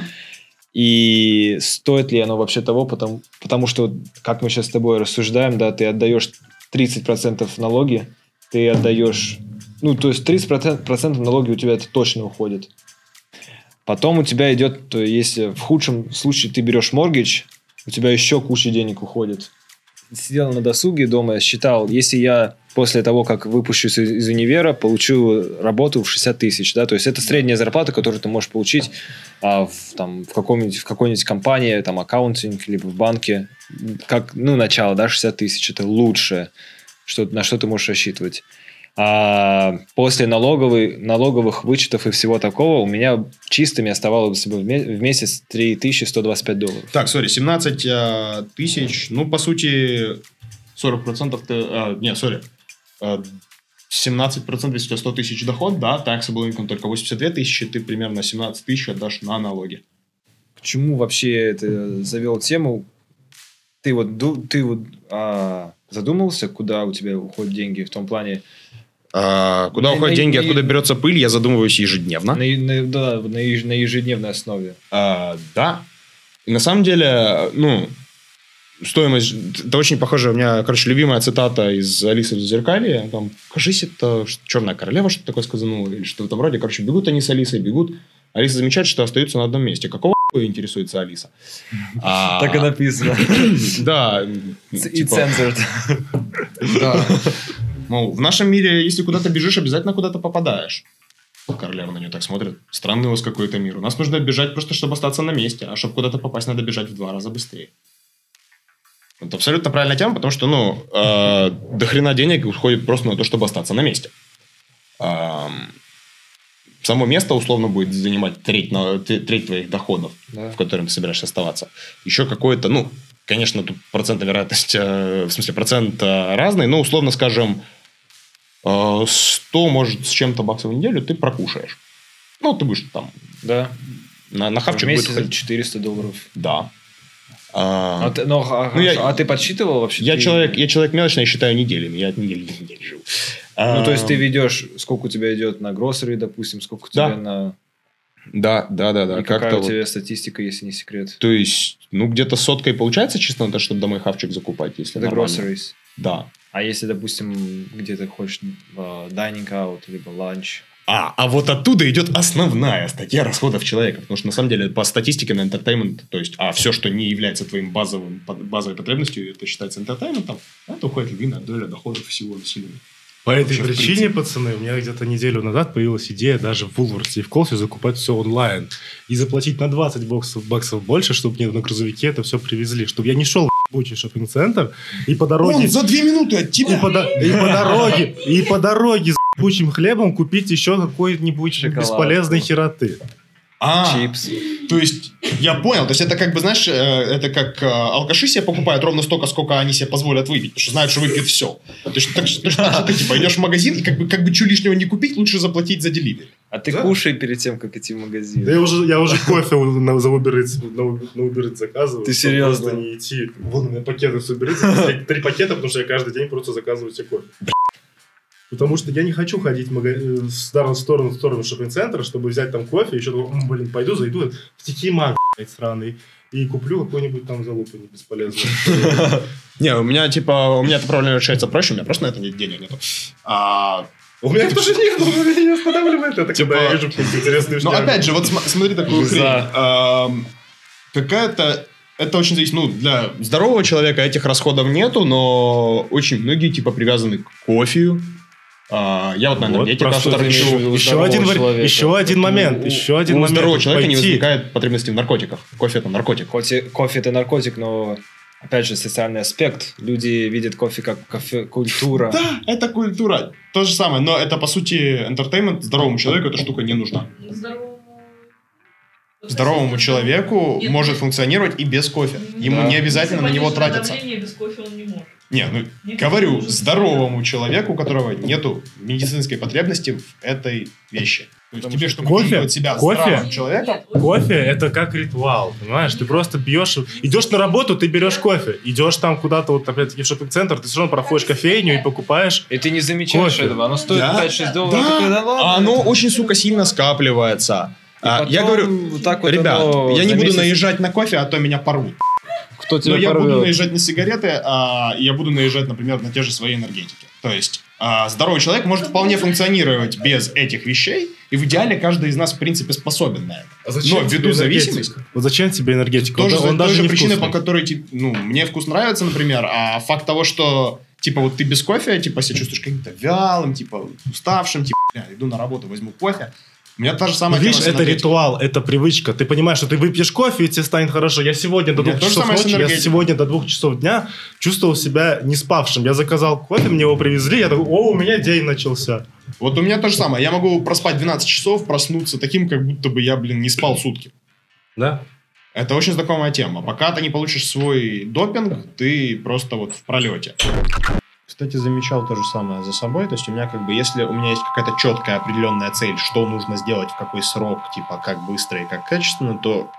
И стоит ли оно вообще того, потому, потому что, как мы сейчас с тобой рассуждаем, да, ты отдаешь тридцать процентов налоги, ты отдаешь... Ну, то есть тридцать процентов налоги у тебя это точно уходит. Потом у тебя идет, то если в худшем случае ты берешь моргидж, у тебя еще куча денег уходит. Сидел на досуге дома, считал, если я после того, как выпущусь из универа, получу работу в шестьдесят тысяч, да, то есть это средняя зарплата, которую ты можешь получить а, в, там, в, каком-нибудь, в какой-нибудь компании, там, аккаунтинг, либо в банке, как, ну, начало, да, шестьдесят тысяч, это лучшее, что, на что ты можешь рассчитывать. А после налоговых, налоговых вычетов и всего такого у меня чистыми оставалось бы в месяц три тысячи сто двадцать пять долларов. Так, сори, семнадцать тысяч, ну, по сути, сорок процентов ты... А, не, сори, семнадцать процентов, если у тебя сто тысяч доход, да, taxable income только восемьдесят две тысячи, ты примерно семнадцать тысяч отдашь на налоги. К чему вообще ты завел тему? Ты вот, ты вот а, задумался, куда у тебя уходят деньги в том плане? А, куда на, уходят на, деньги, на, откуда берется пыль, я задумываюсь ежедневно. На, на, да, на ежедневной основе. А, да. И на самом деле, ну, стоимость... Это очень похоже. У меня, короче, любимая цитата из «Алисы в Зазеркалье». Там, кажись, это «Черная королева» что-то такое сказанула. Или что-то в этом роде. Короче, бегут они с Алисой, бегут. Алиса замечает, что остаются на одном месте. Какого хуя интересуется Алиса? Так и написано. Да. И цензурд. Да. Мол, в нашем мире, если куда-то бежишь, обязательно куда-то попадаешь. Королева на нее так смотрит. Странный у вас какой-то мир. У нас нужно бежать просто, чтобы остаться на месте. А чтобы куда-то попасть, надо бежать в два раза быстрее. Это абсолютно правильная тема, потому что, ну, э, до хрена денег уходит просто на то, чтобы остаться на месте. Э, само место, условно, будет занимать треть, на, треть твоих доходов, да, в котором ты собираешься оставаться. Еще какое-то, ну, конечно, тут процент вероятность, э, в смысле, процент э, разный, но, условно, скажем... сто, может, с чем-то баксов в неделю ты прокушаешь. Ну, ты будешь там... Да. На, на хавчик будет... В месяц четыреста долларов. Да. А, а, ты, ну, а, ну, я, а ты подсчитывал вообще? Я, ты... человек, я человек мелочный, я считаю неделями. Я от недели до недели живу. А, ну, то есть, ты ведешь, сколько у тебя идет на гроссеры, допустим, сколько у тебя да. на... Да, да, да. да. И какая у тебя вот... статистика, если не секрет? То есть, ну, где-то соткой получается, честно, на то, чтобы домой хавчик закупать, если нормально. Это гроссерис. Да. А если, допустим, где-то хочешь dining out, либо ланч? А, а вот оттуда идет основная статья расходов человека. Потому что, на самом деле, по статистике на entertainment, то есть, а все, что не является твоим базовым, базовой потребностью, это считается entertainment, это уходит львиная доля доходов всего населения. По этой вообще причине, пацаны, у меня где-то неделю назад появилась идея даже в Woolworths и в Колсе закупать все онлайн. И заплатить на двадцать баксов больше, чтобы мне на грузовике это все привезли. Чтобы я не шел бучий шоппинг-центр, и по дороге... Он за две минуты от тебя! И по, и по дороге, и по дороге с бучим хлебом купить еще какой-нибудь шоколад, бесполезной хероты. А, чипсы. То есть, я понял, то есть это как бы, знаешь, это как алкаши себе покупают ровно столько, сколько они себе позволят выпить, потому что знают, что выпьют все. То есть, так, так, так что ты типа идешь в магазин и как бы, как бы чего лишнего не купить, лучше заплатить за деливери. А ты да? кушай перед тем, как идти в магазин. Да я уже, я уже кофе на, за Uber Eats заказываю. Ты серьезно? Не идти. Вон у меня пакеты с Uber Eats, три пакета, потому что я каждый день просто заказываю себе кофе. Потому что я не хочу ходить в, магаз... в сторону, в сторону, в сторону шоппинг-центра, чтобы взять там кофе, еще думаю, блин, пойду, зайду в тихий маг, блядь, сраный, и куплю какую-нибудь там залупу бесполезную. Не, у меня, типа, у меня эта проблема решается проще, у меня просто на это денег нету. У меня тоже нет, но меня останавливает это, когда я вижу какие-то интересные штуки. Ну, опять же, вот смотри такую хрень. Какая-то... Это очень зависит, ну, для здорового человека этих расходов нету, но очень многие, типа, привязаны к кофе. А, я вот, наверное, вот, я тебе кажется, еще, еще один, человека, еще один момент. У, еще один у момент. У здорового человека пойти. Не возникает потребности в наркотиках. Кофе – это наркотик. Хоть и, кофе – это наркотик, но, опять же, социальный аспект. Люди видят кофе как кофе, культура. Да, это культура. То же самое, но это, по сути, entertainment. Здоровому человеку эта штука не нужна. Здоровому, Здоровому человеку нет, может нет. функционировать и без кофе. Ему да. не обязательно на него тратиться. Без кофе он не может. Не, ну, Никаких говорю, здоровому человеку, у которого нету медицинской потребности в этой вещи. То есть тебе, чтобы чувствовать себя кофе, здравым человеком... Кофе – это как ритуал, понимаешь? Ты просто бьешь... Идешь на работу, ты берешь кофе. Идешь там куда-то, вот, опять-таки, в шоппинг-центр, ты все равно проходишь кофейню и покупаешь. И ты не замечаешь кофе. Этого. Оно стоит да? пять-шесть долларов. Да? Такой, да ладно, оно это... очень, сука, сильно скапливается. А, я говорю, вот так вот ребят, я не буду месяц... наезжать на кофе, а то меня порвут. Кто тебя Но порвет? Я буду наезжать на сигареты, а я буду наезжать, например, на те же свои энергетики. То есть а, здоровый человек может вполне функционировать без этих вещей, и в идеале каждый из нас, в принципе, способен на это. А зачем Но ввиду зависимости... Вот зачем тебе энергетика? Тоже, он, за, он даже той же причины, вкусный. По которой ну, мне вкус нравится, например, а факт того, что типа вот ты без кофе, типа себя чувствуешь каким-то вялым, типа уставшим, типа, иду на работу, возьму кофе. У меня та же самая тема. Видишь, это ритуал, это привычка. Ты понимаешь, что ты выпьешь кофе, и тебе станет хорошо. Я сегодня до двух часов ночи, я сегодня до двух часов дня чувствовал себя не спавшим. Я заказал кофе, мне его привезли, я такой, о, у меня день начался. Вот у меня то же самое. Я могу проспать двенадцать часов, проснуться таким, как будто бы я, блин, не спал сутки. Да. Это очень знакомая тема. Пока ты не получишь свой допинг, ты просто вот в пролете. Кстати, замечал то же самое за собой. То есть у меня как бы, если у меня есть какая-то четкая определенная цель, что нужно сделать, в какой срок, типа как быстро и как качественно, то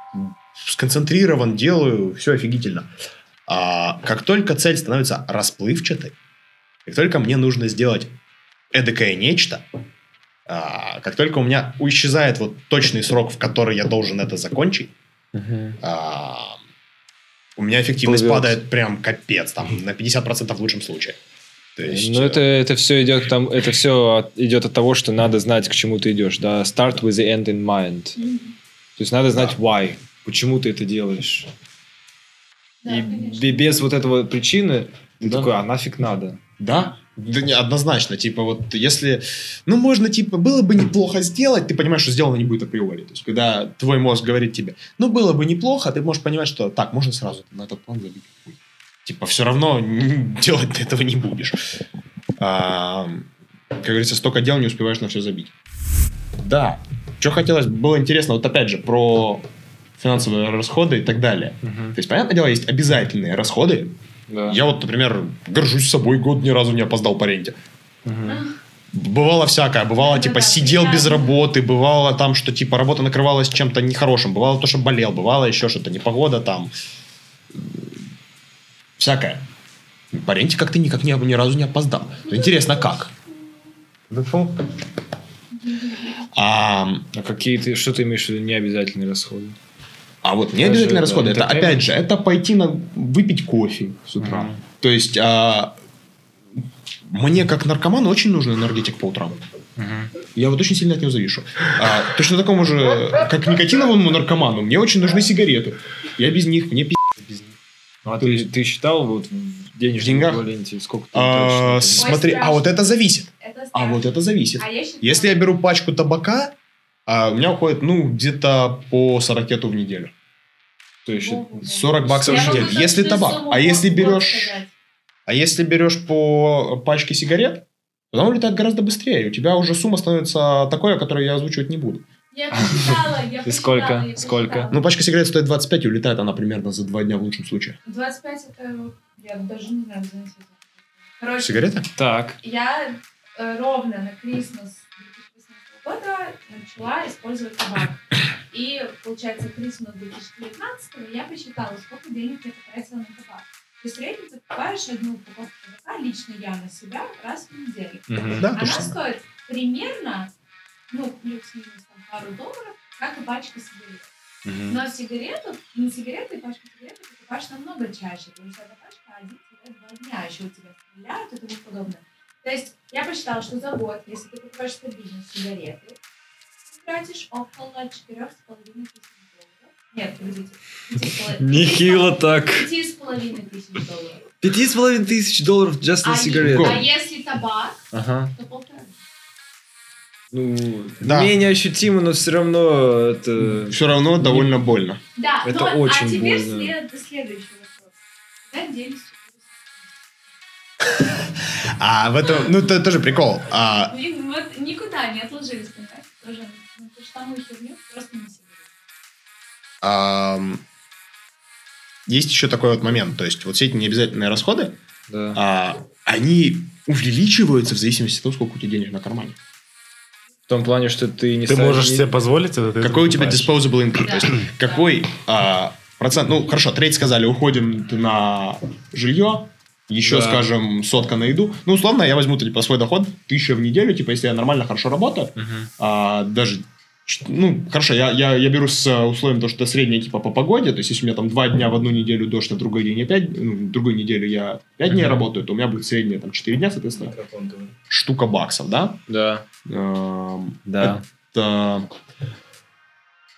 сконцентрирован делаю, все офигительно. А как только цель становится расплывчатой, как только мне нужно сделать эдакое нечто, а, как только у меня исчезает вот точный срок, в который я должен это закончить, угу. а, у меня эффективность Плывет. падает прям капец, там, на пятьдесят процентов в лучшем случае. То есть, ну, это, это, все идет, там, это все идет от того, что надо знать, к чему ты идешь. Да? Start with the end in mind. Mm-hmm. То есть надо знать да. why, почему ты это делаешь. Да, и конечно. Без вот этого причины ты да. такой, а нафиг надо. Да? Да не, однозначно. Типа вот если... Ну, можно, типа, было бы неплохо сделать, ты понимаешь, что сделано не будет априори. То есть, когда твой мозг говорит тебе, ну, было бы неплохо, ты можешь понимать, что так, можно сразу на этот план забить. Типа, все равно делать ты этого не будешь. А, как говорится, столько дел не успеваешь на все забить. Да. Что хотелось, было интересно, вот опять же, про финансовые расходы и так далее. Угу. То есть, понятное дело, есть обязательные расходы. Да. Я вот, например, горжусь собой, год ни разу не опоздал по ренте. Угу. Бывало всякое. Бывало, да, типа, да, сидел да. без работы. Бывало там, что, типа, работа накрывалась чем-то нехорошим. Бывало то, что болел. Бывало еще что-то, непогода там. Всякое. По ренте как-то никак ни, ни разу не опоздал. Интересно, как? А, а какие ты, что ты имеешь в виду необязательные расходы? А вот необязательные расходы, да, это интернет. Опять же, это пойти на, выпить кофе с утра. Mm-hmm. То есть, а, мне как наркоману очень нужен энергетик по утрам. Mm-hmm. Я вот очень сильно от него завишу. А, точно такому же, как никотиновому наркоману, мне очень нужны сигареты. Я без них, мне пи***. Ну, а ты, ты, ты считал вот в денежном эквиваленте? Сколько ты а, считал? Смотри, а вот это зависит. Это а вот это зависит. А я считаю... Если я беру пачку табака... А у меня уходит, ну, где-то по сорок тету в неделю. То есть сорок баксов я в неделю. Если табак. А если берешь... А если берешь по пачке сигарет, то она улетает гораздо быстрее. У тебя уже сумма становится такой, о которой я озвучивать не буду. Я посчитала, я посчитала. Сколько? Я Сколько? Ну, пачка сигарет стоит двадцать пять, и улетает она примерно за два дня в лучшем случае. двадцать пять это... Я даже не знаю. Короче, сигареты? Так. Я ровно на Крисмас... начала использовать табак. И, получается, к Крисмасу две тысячи девятнадцатого я посчитала, сколько денег я потратила на табак. Ты в среднем покупаешь одну упаковку табака, лично я на себя, раз в неделю. Mm-hmm. Да, она стоит примерно, ну, плюс-минус там, пару долларов, как и пачка сигарет. Mm-hmm. Но сигарету, на сигареты и пачку сигарет ты покупаешь намного чаще, потому что эта пачка один-два дня еще у тебя стреляют и тому подобное. То есть я посчитала, что за год, если ты покупаешь стабильные сигареты, ты тратишь около четыре с половиной тысячи долларов. Нет, подождите. Нехило так. пять с половиной тысяч долларов. пять с половиной тысяч долларов just на сигареты. А если табак, ага. то полтора. Ну, да. Менее ощутимо, но все равно это... Все равно довольно не... больно. Да, это но, очень а теперь больно. След... следующий вопрос. Куда делись? А в этом, ну, это тоже прикол. А... Вот никуда не отложились, понимаешь? Тоже, ну, то, что там херню, просто не себе. А, есть еще такой вот момент. То есть, вот все эти необязательные расходы, да. а, они увеличиваются в зависимости от того, сколько у тебя денег на кармане. В том плане, что ты не... Ты ставишь... можешь себе позволить это? Ты какой это у тебя disposable income? Да. То есть, какой а, процент... Ну, хорошо, треть сказали, уходим на жилье. Еще, да. скажем, сотка на еду. Ну, условно, я возьму типа, свой доход тысяча в неделю. Типа, если я нормально, хорошо работаю. Угу. А, даже, ну, хорошо, я, я, я беру с условием то, что средняя типа по погоде. То есть, если у меня там два дня в одну неделю дождь, а в другой день я пять, ну, в другую неделю я пять угу. дней работаю, то у меня будет средняя там четыре дня, соответственно. Штука баксов, да? Да. Эм, да. Это...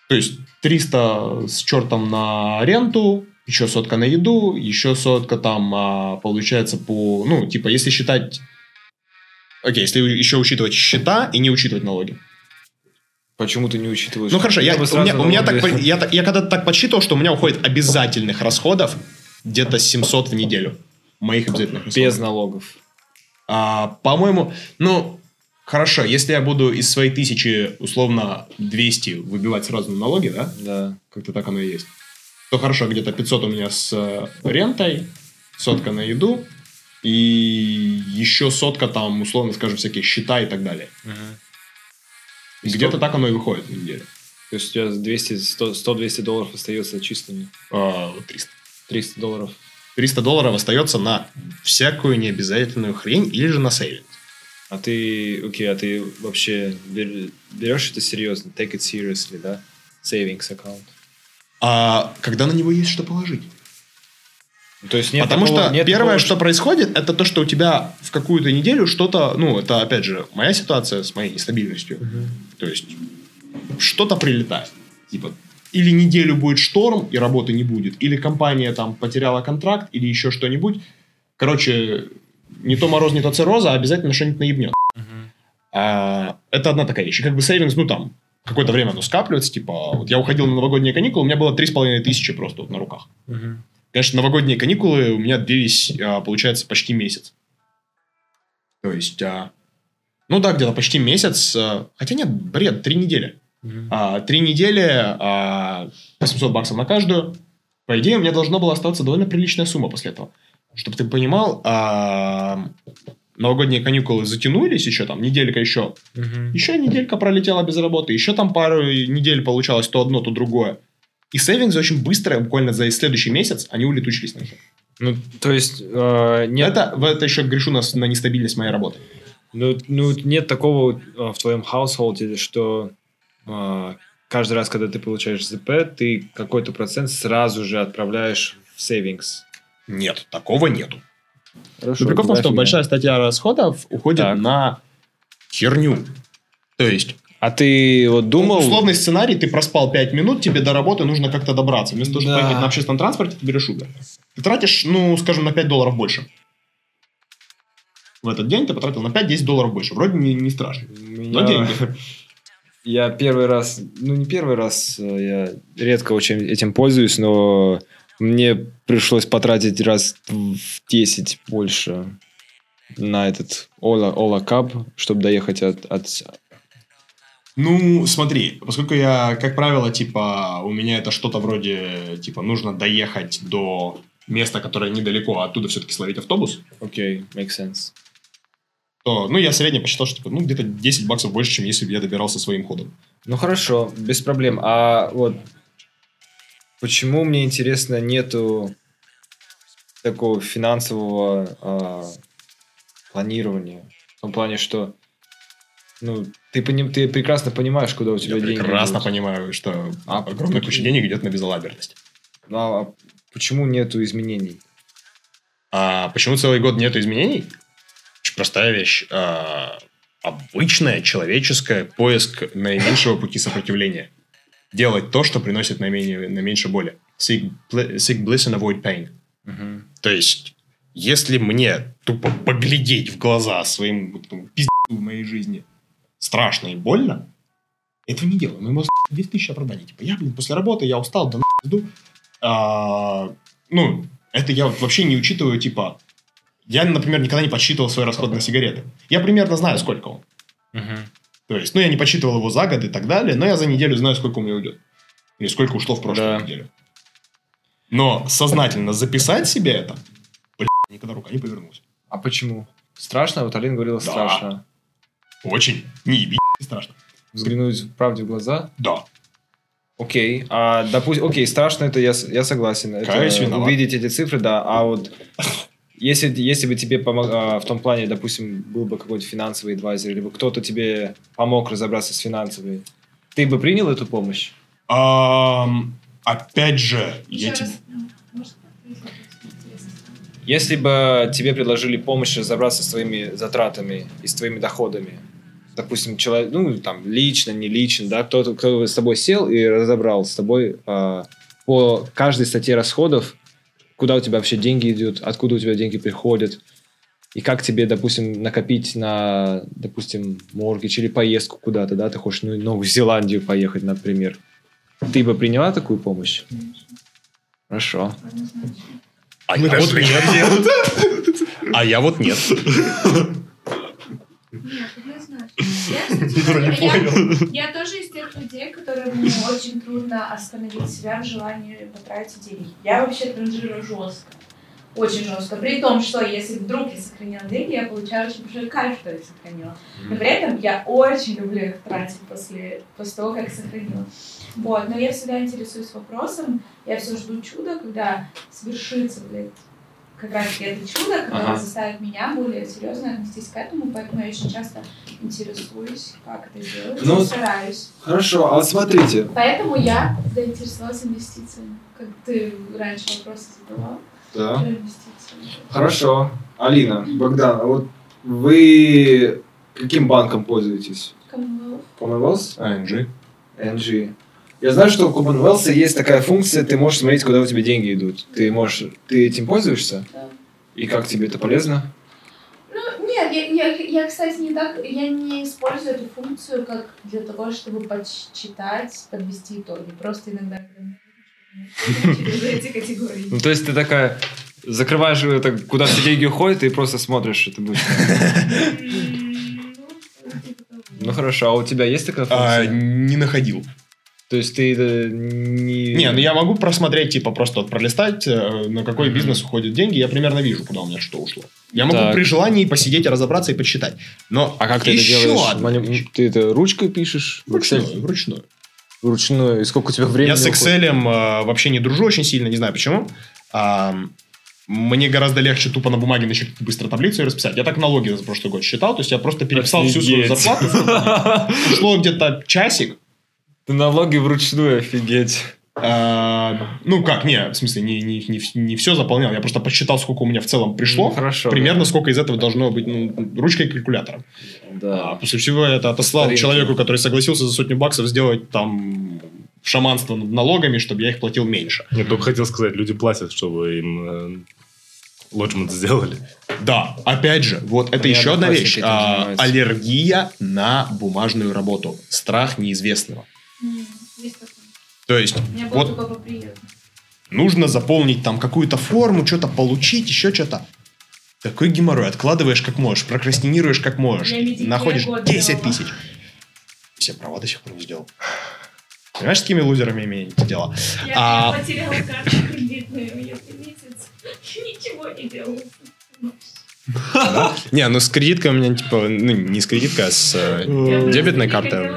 То есть, триста с чертом на ренту. Еще сотка на еду, еще сотка там а, получается по... Ну, типа, если считать... Окей, если еще учитывать счета и не учитывать налоги. Почему ты не учитываешь? Ну хорошо, я, у меня, у меня так, я, я когда-то так подсчитывал, что у меня уходит обязательных расходов где-то семьсот в неделю. Моих обязательных расходов. Без налогов. А, по-моему, ну, хорошо, если я буду из своей тысячи, условно, двести выбивать сразу на налоги, да? Да. Как-то так оно и есть. То хорошо, где-то пятьсот у меня с рентой, сотка на еду и еще сотка там, условно, скажем, всякие счета и так далее. Ага. Где-то так оно и выходит на неделю. То есть у тебя двести, сто, сто двести долларов остается чистыми? А, триста. триста долларов. триста долларов остается на всякую необязательную хрень или же на сейвинг. А ты, окей, okay, а ты вообще берешь это серьезно? Take it seriously, да? Savings аккаунт. А когда на него есть что положить? То есть нет Потому такого, что нет первое, такого... что происходит, это то, что у тебя в какую-то неделю что-то... Ну, это, опять же, моя ситуация с моей нестабильностью. Uh-huh. То есть, что-то прилетает. Типа, или неделю будет шторм, и работы не будет. Или компания там потеряла контракт, или еще что-нибудь. Короче, не то мороз, не то цирроза, а обязательно что-нибудь наебнет. Uh-huh. А, это одна такая вещь. И как бы сейвингс, ну, там, какое-то время оно скапливается. Типа, вот я уходил на новогодние каникулы, у меня было три с половиной тысячи просто вот на руках. Uh-huh. Конечно, новогодние каникулы у меня длились, получается, почти месяц. То есть, ну да, где-то почти месяц. Хотя нет, бред, три недели. Mm-hmm. Три недели, восемьсот баксов на каждую. По идее, у меня должна была остаться довольно приличная сумма после этого. Чтобы ты понимал, новогодние каникулы затянулись еще там, неделька еще. Mm-hmm. Еще неделька пролетела без работы. Еще там пару недель получалось то одно, то другое. И сейвингс очень быстро, буквально за следующий месяц, они улетучились на них. Ну, то есть... Э, нет... это, это еще грешу на, на нестабильность моей работы. Ну, ну нет такого в твоем household, что э, каждый раз, когда ты получаешь зэ пэ, ты какой-то процент сразу же отправляешь в сейвингс. Нет, такого нету. Хорошо, прикол в том, что меня. Большая статья расходов уходит так. на херню. То есть... А ты вот думал... Ну, условный сценарий, ты проспал пять минут, тебе до работы нужно как-то добраться. Вместо того, да. чтобы поехать на общественном транспорте, ты берешь Uber. Ты тратишь, ну, скажем, на пять долларов больше. В этот день ты потратил на пять-десять долларов больше. Вроде не, не страшно. Меня... Но деньги. Я первый раз... Ну, не первый раз. Я редко очень этим пользуюсь, но мне пришлось потратить раз в десять больше на этот Ола Каб, чтобы доехать от... от... Ну, смотри, поскольку я, как правило, типа, у меня это что-то вроде, типа, нужно доехать до места, которое недалеко, а оттуда все-таки словить автобус. Окей, okay, makes sense. То, ну, я средне посчитал, что, типа, ну, где-то десять баксов больше, чем если бы я добирался своим ходом. Ну, хорошо, без проблем. А вот почему, мне интересно, нету такого финансового а, планирования? В том плане, что... Ну, ты, поним, ты прекрасно понимаешь, куда у тебя я деньги идут. Я прекрасно понимаю, что а, огромная ты... куча денег идет на безалаберность. Ну, а почему нету изменений? А почему целый год нету изменений? Очень простая вещь. А, обычная человеческая поиск наименьшего пути сопротивления. Делать то, что приносит наименьше, наименьше боли. Seek, seek bliss and avoid pain. Uh-huh. То есть, если мне тупо поглядеть в глаза своим пиздецу в моей жизни... страшно и больно, этого не делаю. Ну, ему две тысячи оправданий. Типа, я, блин, после работы, я устал, да нахуй иду. А, ну, это я вообще не учитываю, типа... Я, например, никогда не подсчитывал свои расходы на сигареты. Я примерно знаю, сколько он. Uh-huh. То есть, ну, я не подсчитывал его за год и так далее, но я за неделю знаю, сколько у меня уйдет. Или сколько ушло в прошлую да. неделю. Но сознательно записать себе это... Блин, никогда рука не повернулась. А почему? Страшно? Вот Алина говорила, да. страшно. Очень. Не еби, страшно. Взглянуть правде в глаза? Да. Окей. А, допустим, окей, страшно, это я, я согласен. Это, увидеть эти цифры, да. А вот если, если бы тебе помог, а, в том плане, допустим, был бы какой-то финансовый адвайзер, либо кто-то тебе помог разобраться с финансовой, ты бы принял эту помощь? Um, опять же, я тебе... Если бы тебе предложили помощь разобраться с твоими затратами и с твоими доходами, допустим, человек, ну, там, лично, не лично, да, кто-то, кто с тобой сел и разобрал с тобой э, по каждой статье расходов, куда у тебя вообще деньги идут, откуда у тебя деньги приходят, И как тебе, допустим, накопить на, допустим, моргидж или поездку куда-то, да? Ты хочешь ну, в Новую Зеландию поехать, например. Ты бы приняла такую помощь? Конечно. Хорошо. А я, вот нет. а я вот нет. Нет, я знаю. Я, я, я тоже из тех людей, которым очень трудно остановить себя в желании потратить деньги. Я вообще транжирую жестко. Очень жестко. При том, что если вдруг я сохранила деньги, я получаю очень большой кайф, что я их сохранила. Но при этом я очень люблю их тратить после, после того, как сохранила. Вот. Но я всегда интересуюсь вопросом. Я все жду чуда, когда свершится, блядь, как раз это чудо, которое ага. заставит меня более серьезно отнестись к этому, поэтому я очень часто интересуюсь, как это делать, ну, стараюсь. Хорошо, а вот смотрите. Поэтому я заинтересовалась инвестициями, как ты раньше вопросы задавал. Да. Хорошо. Алина, Богдан, вот вы каким банком пользуетесь? Commonwealth. Commonwealth? эй эн джи. эй эн джи. Я знаю, что в Commonwealth есть такая функция, ты можешь смотреть, куда у тебя деньги идут. Ты можешь, ты этим пользуешься? Да. И как тебе это полезно? Ну, нет, я, я, я, кстати, не так, я не использую эту функцию как для того, чтобы подсчитать, подвести итоги. Просто иногда через эти категории. Ну, то есть ты такая, закрываешь, это, куда все деньги уходят, и просто смотришь, это будет. Ну, хорошо, а у тебя есть такая функция? Не находил. То есть ты это не... Не, ну я могу просмотреть, типа просто пролистать, на какой mm-hmm. бизнес уходят деньги. Я примерно вижу, куда у меня что ушло. Я могу так. при желании посидеть, разобраться и подсчитать. Но а как ты это делаешь? Мани... Ты это ручкой пишешь? Вручную, вручную. Вручную. Вручную. И сколько у тебя времени? Я с Excel вообще не дружу очень сильно, не знаю почему. А, мне гораздо легче тупо на бумаге начать быстро таблицу и расписать. Я так налоги за прошлый год считал, то есть я просто переписал Офигеть. всю свою зарплату. Ушло где-то часик. Ты налоги вручную, офигеть. А, ну как, не, в смысле, не, не, не, не все заполнял. Я просто посчитал, сколько у меня в целом пришло. Ну, хорошо, примерно да. сколько из этого должно быть ну, ручкой калькулятора. Да. А, после всего это отослал Старинки. человеку, который согласился за сотню баксов сделать там шаманство над налогами, чтобы я их платил меньше. Я только хотел сказать, люди платят, чтобы им э, лоджмент сделали. Да, опять же, вот это Понятно, еще одна вещь. А, аллергия на бумажную работу. Страх неизвестного. Есть То есть, вот нужно заполнить там какую-то форму, что-то получить, еще что-то. Такой геморрой. Откладываешь как можешь, прокрастинируешь как можешь. Находишь десять тысяч. Все права до сих пор не сделал. Понимаешь, с какими лузерами имеете дело? Я а... потеряла карту кредитную, я месяц ничего не делала. Да? Не, ну с кредиткой у меня, типа, ну не с кредиткой, а с э, дебетной картой.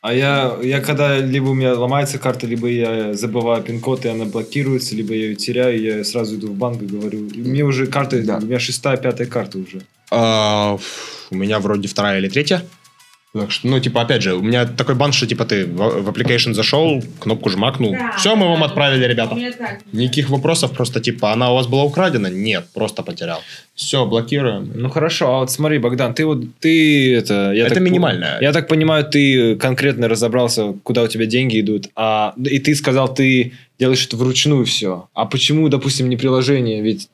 А я, я когда либо у меня ломается карта, либо я забываю пин-код, и она блокируется, либо я ее теряю, я сразу иду в банк и говорю, у меня уже карта, да. у меня шестая, пятая карта уже. А, у меня вроде вторая или третья. Так что, ну, типа, опять же, у меня такой банк, что, типа, ты в application зашел, кнопку жмакнул. Да, все, мы вам отправили, ребята. Так, Никаких вопросов, просто, типа, она у вас была украдена? Нет, просто потерял. Все, блокируем. Ну, хорошо, а вот смотри, Богдан, ты вот, ты это... Я это так, минимально. Я так понимаю, ты конкретно разобрался, куда у тебя деньги идут, а и ты сказал, ты делаешь это вручную все. А почему, допустим, не приложение, ведь...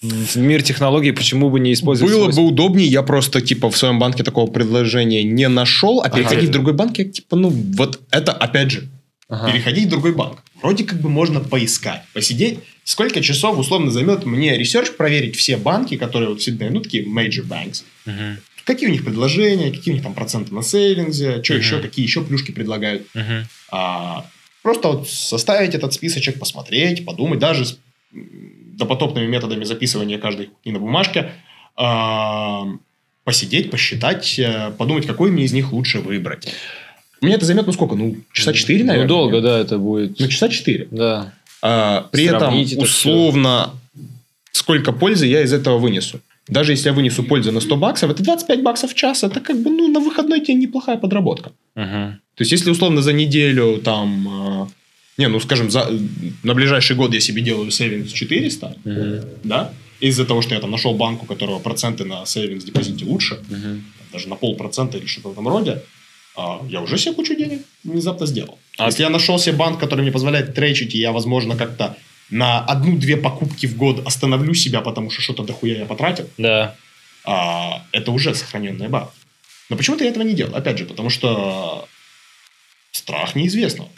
В мир технологий почему бы не использовать? Было свойства? бы удобнее, я просто типа в своем банке такого предложения не нашел, а переходить ага. в другой банк, я типа, ну вот это опять же, ага. переходить в другой банк. Вроде как бы можно поискать, посидеть. Сколько часов условно займет мне ресерч проверить все банки, которые вот всегда идут, такие major banks. Ага. Какие у них предложения, какие у них там проценты на сейвингсе, что ага. еще, какие еще плюшки предлагают. Ага. А, просто вот составить этот списочек, посмотреть, подумать, даже... допотопными методами записывания каждой кухни на бумажке, посидеть, посчитать, подумать, какой мне из них лучше выбрать. Мне это займет, ну сколько? Ну, часа четыре, наверное? Ну, долго, да, это будет. Ну, часа четыре. Да. А, при Сравните этом, условно, все. Сколько пользы я из этого вынесу. Даже если я вынесу пользу на сто баксов, это двадцать пять баксов в час, это как бы, ну, на выходной тебе неплохая подработка. Ага. То есть, если, условно, за неделю, там... Не, ну, скажем, за, на ближайший год я себе делаю сейвингс четыреста, uh-huh. да, из-за того, что я там нашел банку, у которого проценты на сейвингс депозите лучше, uh-huh. даже на полпроцента или что-то в этом роде, а, я уже себе кучу денег внезапно сделал. А uh-huh. если я нашел себе банк, который мне позволяет трейчить, и я, возможно, как-то на одну-две покупки в год остановлю себя, потому что что-то дохуя я потратил, да. а, это уже сохраненная база. Но почему-то я этого не делал. Опять же, потому что страх неизвестного.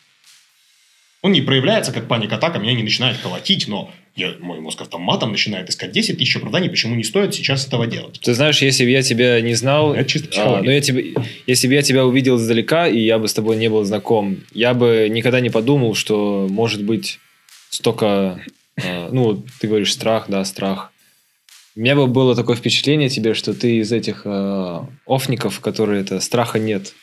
Он не проявляется как паник-атака, меня не начинает колотить, но я, мой мозг автоматом начинает искать десять тысяч оправданий, почему не стоит сейчас этого делать. Ты знаешь, если бы я тебя не знал, это чисто психология. А, но я тебя, если бы я тебя увидел издалека, и я бы с тобой не был знаком, я бы никогда не подумал, что может быть столько, ну, ты говоришь, страх, да, страх. У меня бы было такое впечатление тебе, что ты из этих э, офников, которые это, страха нет.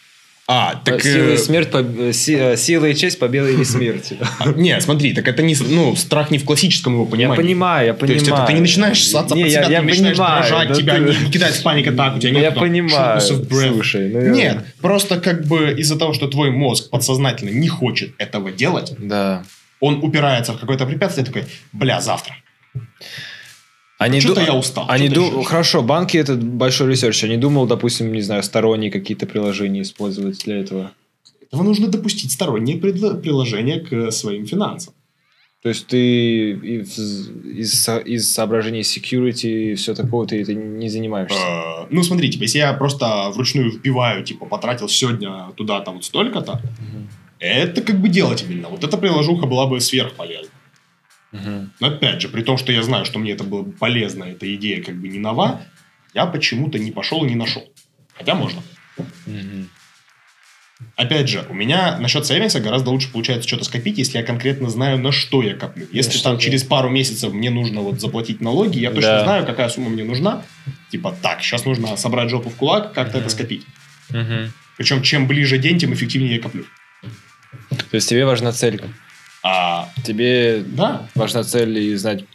А, так... Сила и, смерть, поб... Сила и честь, победа или смерть. Не, смотри, так это не... Ну, страх не в классическом его понимании. Я понимаю, я понимаю. То есть, это ты не начинаешь ссаться под себя, ты начинаешь дрожать, тебя не кидает в панику так, у тебя нет... Я понимаю, слушай. Нет, просто как бы из-за того, что твой мозг подсознательно не хочет этого делать, он упирается в какое-то препятствие и такой, бля, завтра. Они что-то ду... я устал. Они ду... Хорошо, банки — это большой ресерч. Я не думал, допустим, не знаю, сторонние какие-то приложения использовать для этого. Этого нужно допустить сторонние пред... приложения к своим финансам. То есть ты из, из... из соображений security и все такого ты это не занимаешься? Э-э- ну, смотри, типа, если я просто вручную вбиваю, типа, потратил сегодня туда-то вот столько-то, угу. это как бы дело тебе. Вот эта приложуха была бы сверхполезна. Uh-huh. Но опять же, при том, что я знаю, что мне это было бы полезно, эта идея как бы не нова, я почему-то не пошел и не нашел. Хотя можно. Uh-huh. Опять же, у меня насчет сейвинга гораздо лучше получается что-то скопить, если я конкретно знаю, на что я коплю. Если yeah, там через пару месяцев мне нужно вот заплатить налоги, я точно yeah. знаю, какая сумма мне нужна. Типа, так, сейчас нужно собрать жопу в кулак, как-то uh-huh. это скопить. Uh-huh. Причем, чем ближе день, тем эффективнее я коплю. То есть тебе важна цель? А, тебе да. важна цель и знать,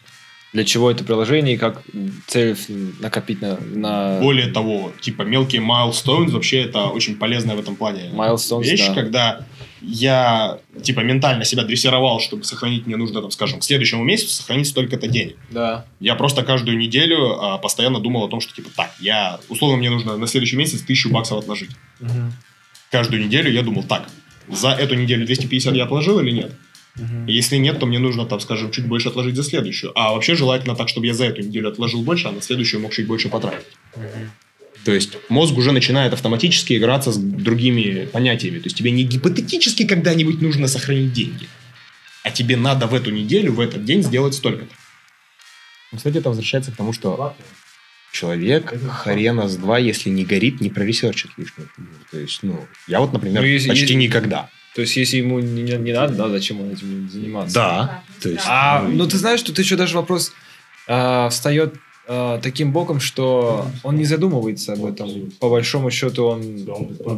для чего это приложение и как цель накопить на, на... Более того, типа мелкие milestones, вообще это очень полезная в этом плане milestones, вещь, да. когда я типа ментально себя дрессировал, чтобы сохранить, мне нужно, там, скажем, к следующему месяцу сохранить столько-то денег. Да. Я просто каждую неделю а, постоянно думал о том, что типа так, я условно мне нужно на следующий месяц тысячу баксов отложить. Угу. Каждую неделю я думал, так, за эту неделю двести пятьдесят я отложил или нет? Uh-huh. Если нет, то мне нужно, там, скажем, чуть больше отложить за следующую. А вообще желательно так, чтобы я за эту неделю отложил больше, а на следующую мог чуть больше потратить. Uh-huh. То есть мозг уже начинает автоматически играться с другими понятиями. То есть тебе не гипотетически когда-нибудь нужно сохранить деньги, а тебе надо в эту неделю, в этот день сделать столько-то. Кстати, это возвращается к тому, что человек хрена с два, если не горит, не проресерчит лишнего. То есть, ну, я вот, например, ну, почти и... никогда. То есть, если ему не, не надо, да, зачем он этим заниматься? Да. То есть, а, ну, ты знаешь, тут еще даже вопрос э, встает э, таким боком, что он не задумывается об этом. По большому счету он,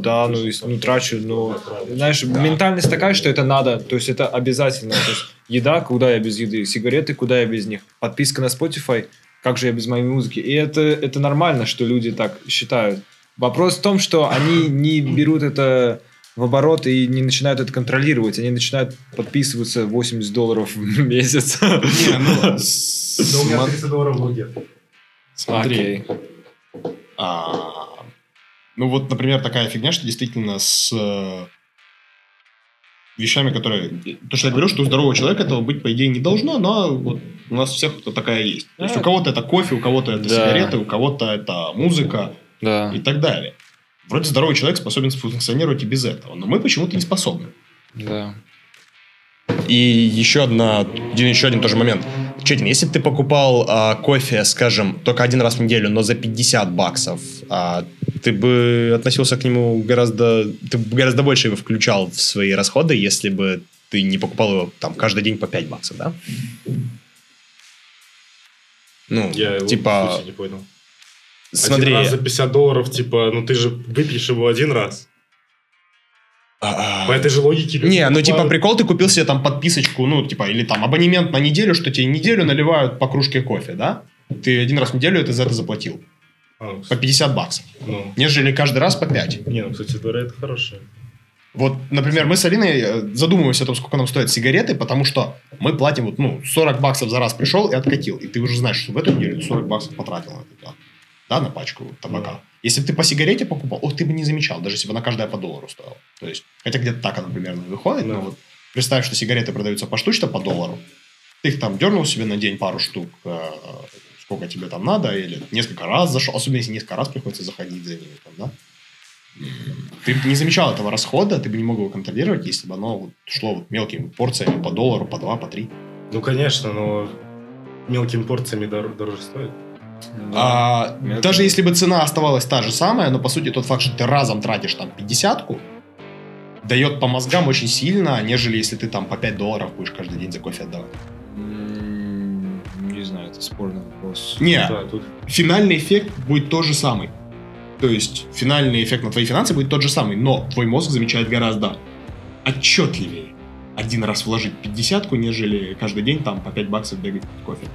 да, ну, ну трачу, но, знаешь, да. ментальность такая, что это надо, то есть, это обязательно. То есть, еда, куда я без еды, сигареты, куда я без них, подписка на Spotify, как же я без моей музыки. И это, это нормально, что люди так считают. Вопрос в том, что они не берут это... в оборот и не начинают это контролировать. Они начинают подписываться восемьдесят долларов в месяц. Не, ну... Да у меня тридцать долларов в луге. Смотри. Ну вот, например, такая фигня, что действительно с вещами, которые... То, что я говорю, что у здорового человека этого быть, по идее, не должно, но вот у нас у всех такая есть. То есть у кого-то это кофе, у кого-то это сигареты, у кого-то это музыка и так далее. Вроде здоровый человек способен функционировать и без этого, но мы почему-то не способны. Да. И еще, одна, еще один тоже момент. Четин, если бы ты покупал а, кофе, скажем, только один раз в неделю, но за пятьдесят баксов, а, ты бы относился к нему гораздо... Ты бы гораздо больше его включал в свои расходы, если бы ты не покупал его там, каждый день по пять баксов, да? Ну, Я типа... его, в смысле, не понял. Смотри. Один раз за пятьдесят долларов, типа, ну ты же выпьешь его один раз. А-а-а. По этой же логике. Не, ну типа прикол, ты купил себе там подписочку, ну типа, или там абонемент на неделю, что тебе неделю наливают по кружке кофе, да? Ты один раз в неделю это, за это заплатил. А, по пятьдесят баксов. Ну. Нежели каждый раз по пять. Не, ну, кстати, это хорошее. Вот, например, мы с Алиной задумываемся о том, сколько нам стоят сигареты, потому что мы платим вот, ну, сорок баксов за раз пришел и откатил. И ты уже знаешь, что в эту неделю сорок баксов потратил на это. Да, на пачку табака. Да. Если бы ты по сигарете покупал, ох, ты бы не замечал, даже если бы на каждая по доллару стоила. То есть, хотя где-то так оно примерно выходит, да. но вот представь, что сигареты продаются поштучно по доллару, Ты их там дернул себе на день пару штук, сколько тебе там надо, или несколько раз зашел, особенно если несколько раз приходится заходить за ними, там, да? Ты бы не замечал этого расхода, ты бы не мог его контролировать, если бы оно шло вот мелкими порциями по доллару, по два, по три. Ну, конечно, но мелкими порциями дор- дороже стоит. А, мелкими... Даже если бы цена оставалась та же самая, но, по сути, тот факт, что ты разом тратишь там пятидесятку, дает по мозгам очень сильно, нежели если ты там по пять долларов будешь каждый день за кофе отдавать. Не знаю, это спорный вопрос. Не, да, тут... финальный эффект будет тот же самый. То есть финальный эффект на твои финансы будет тот же самый, но твой мозг замечает гораздо отчетливее один раз вложить пятидесятку, нежели каждый день там по пять баксов бегать кофе.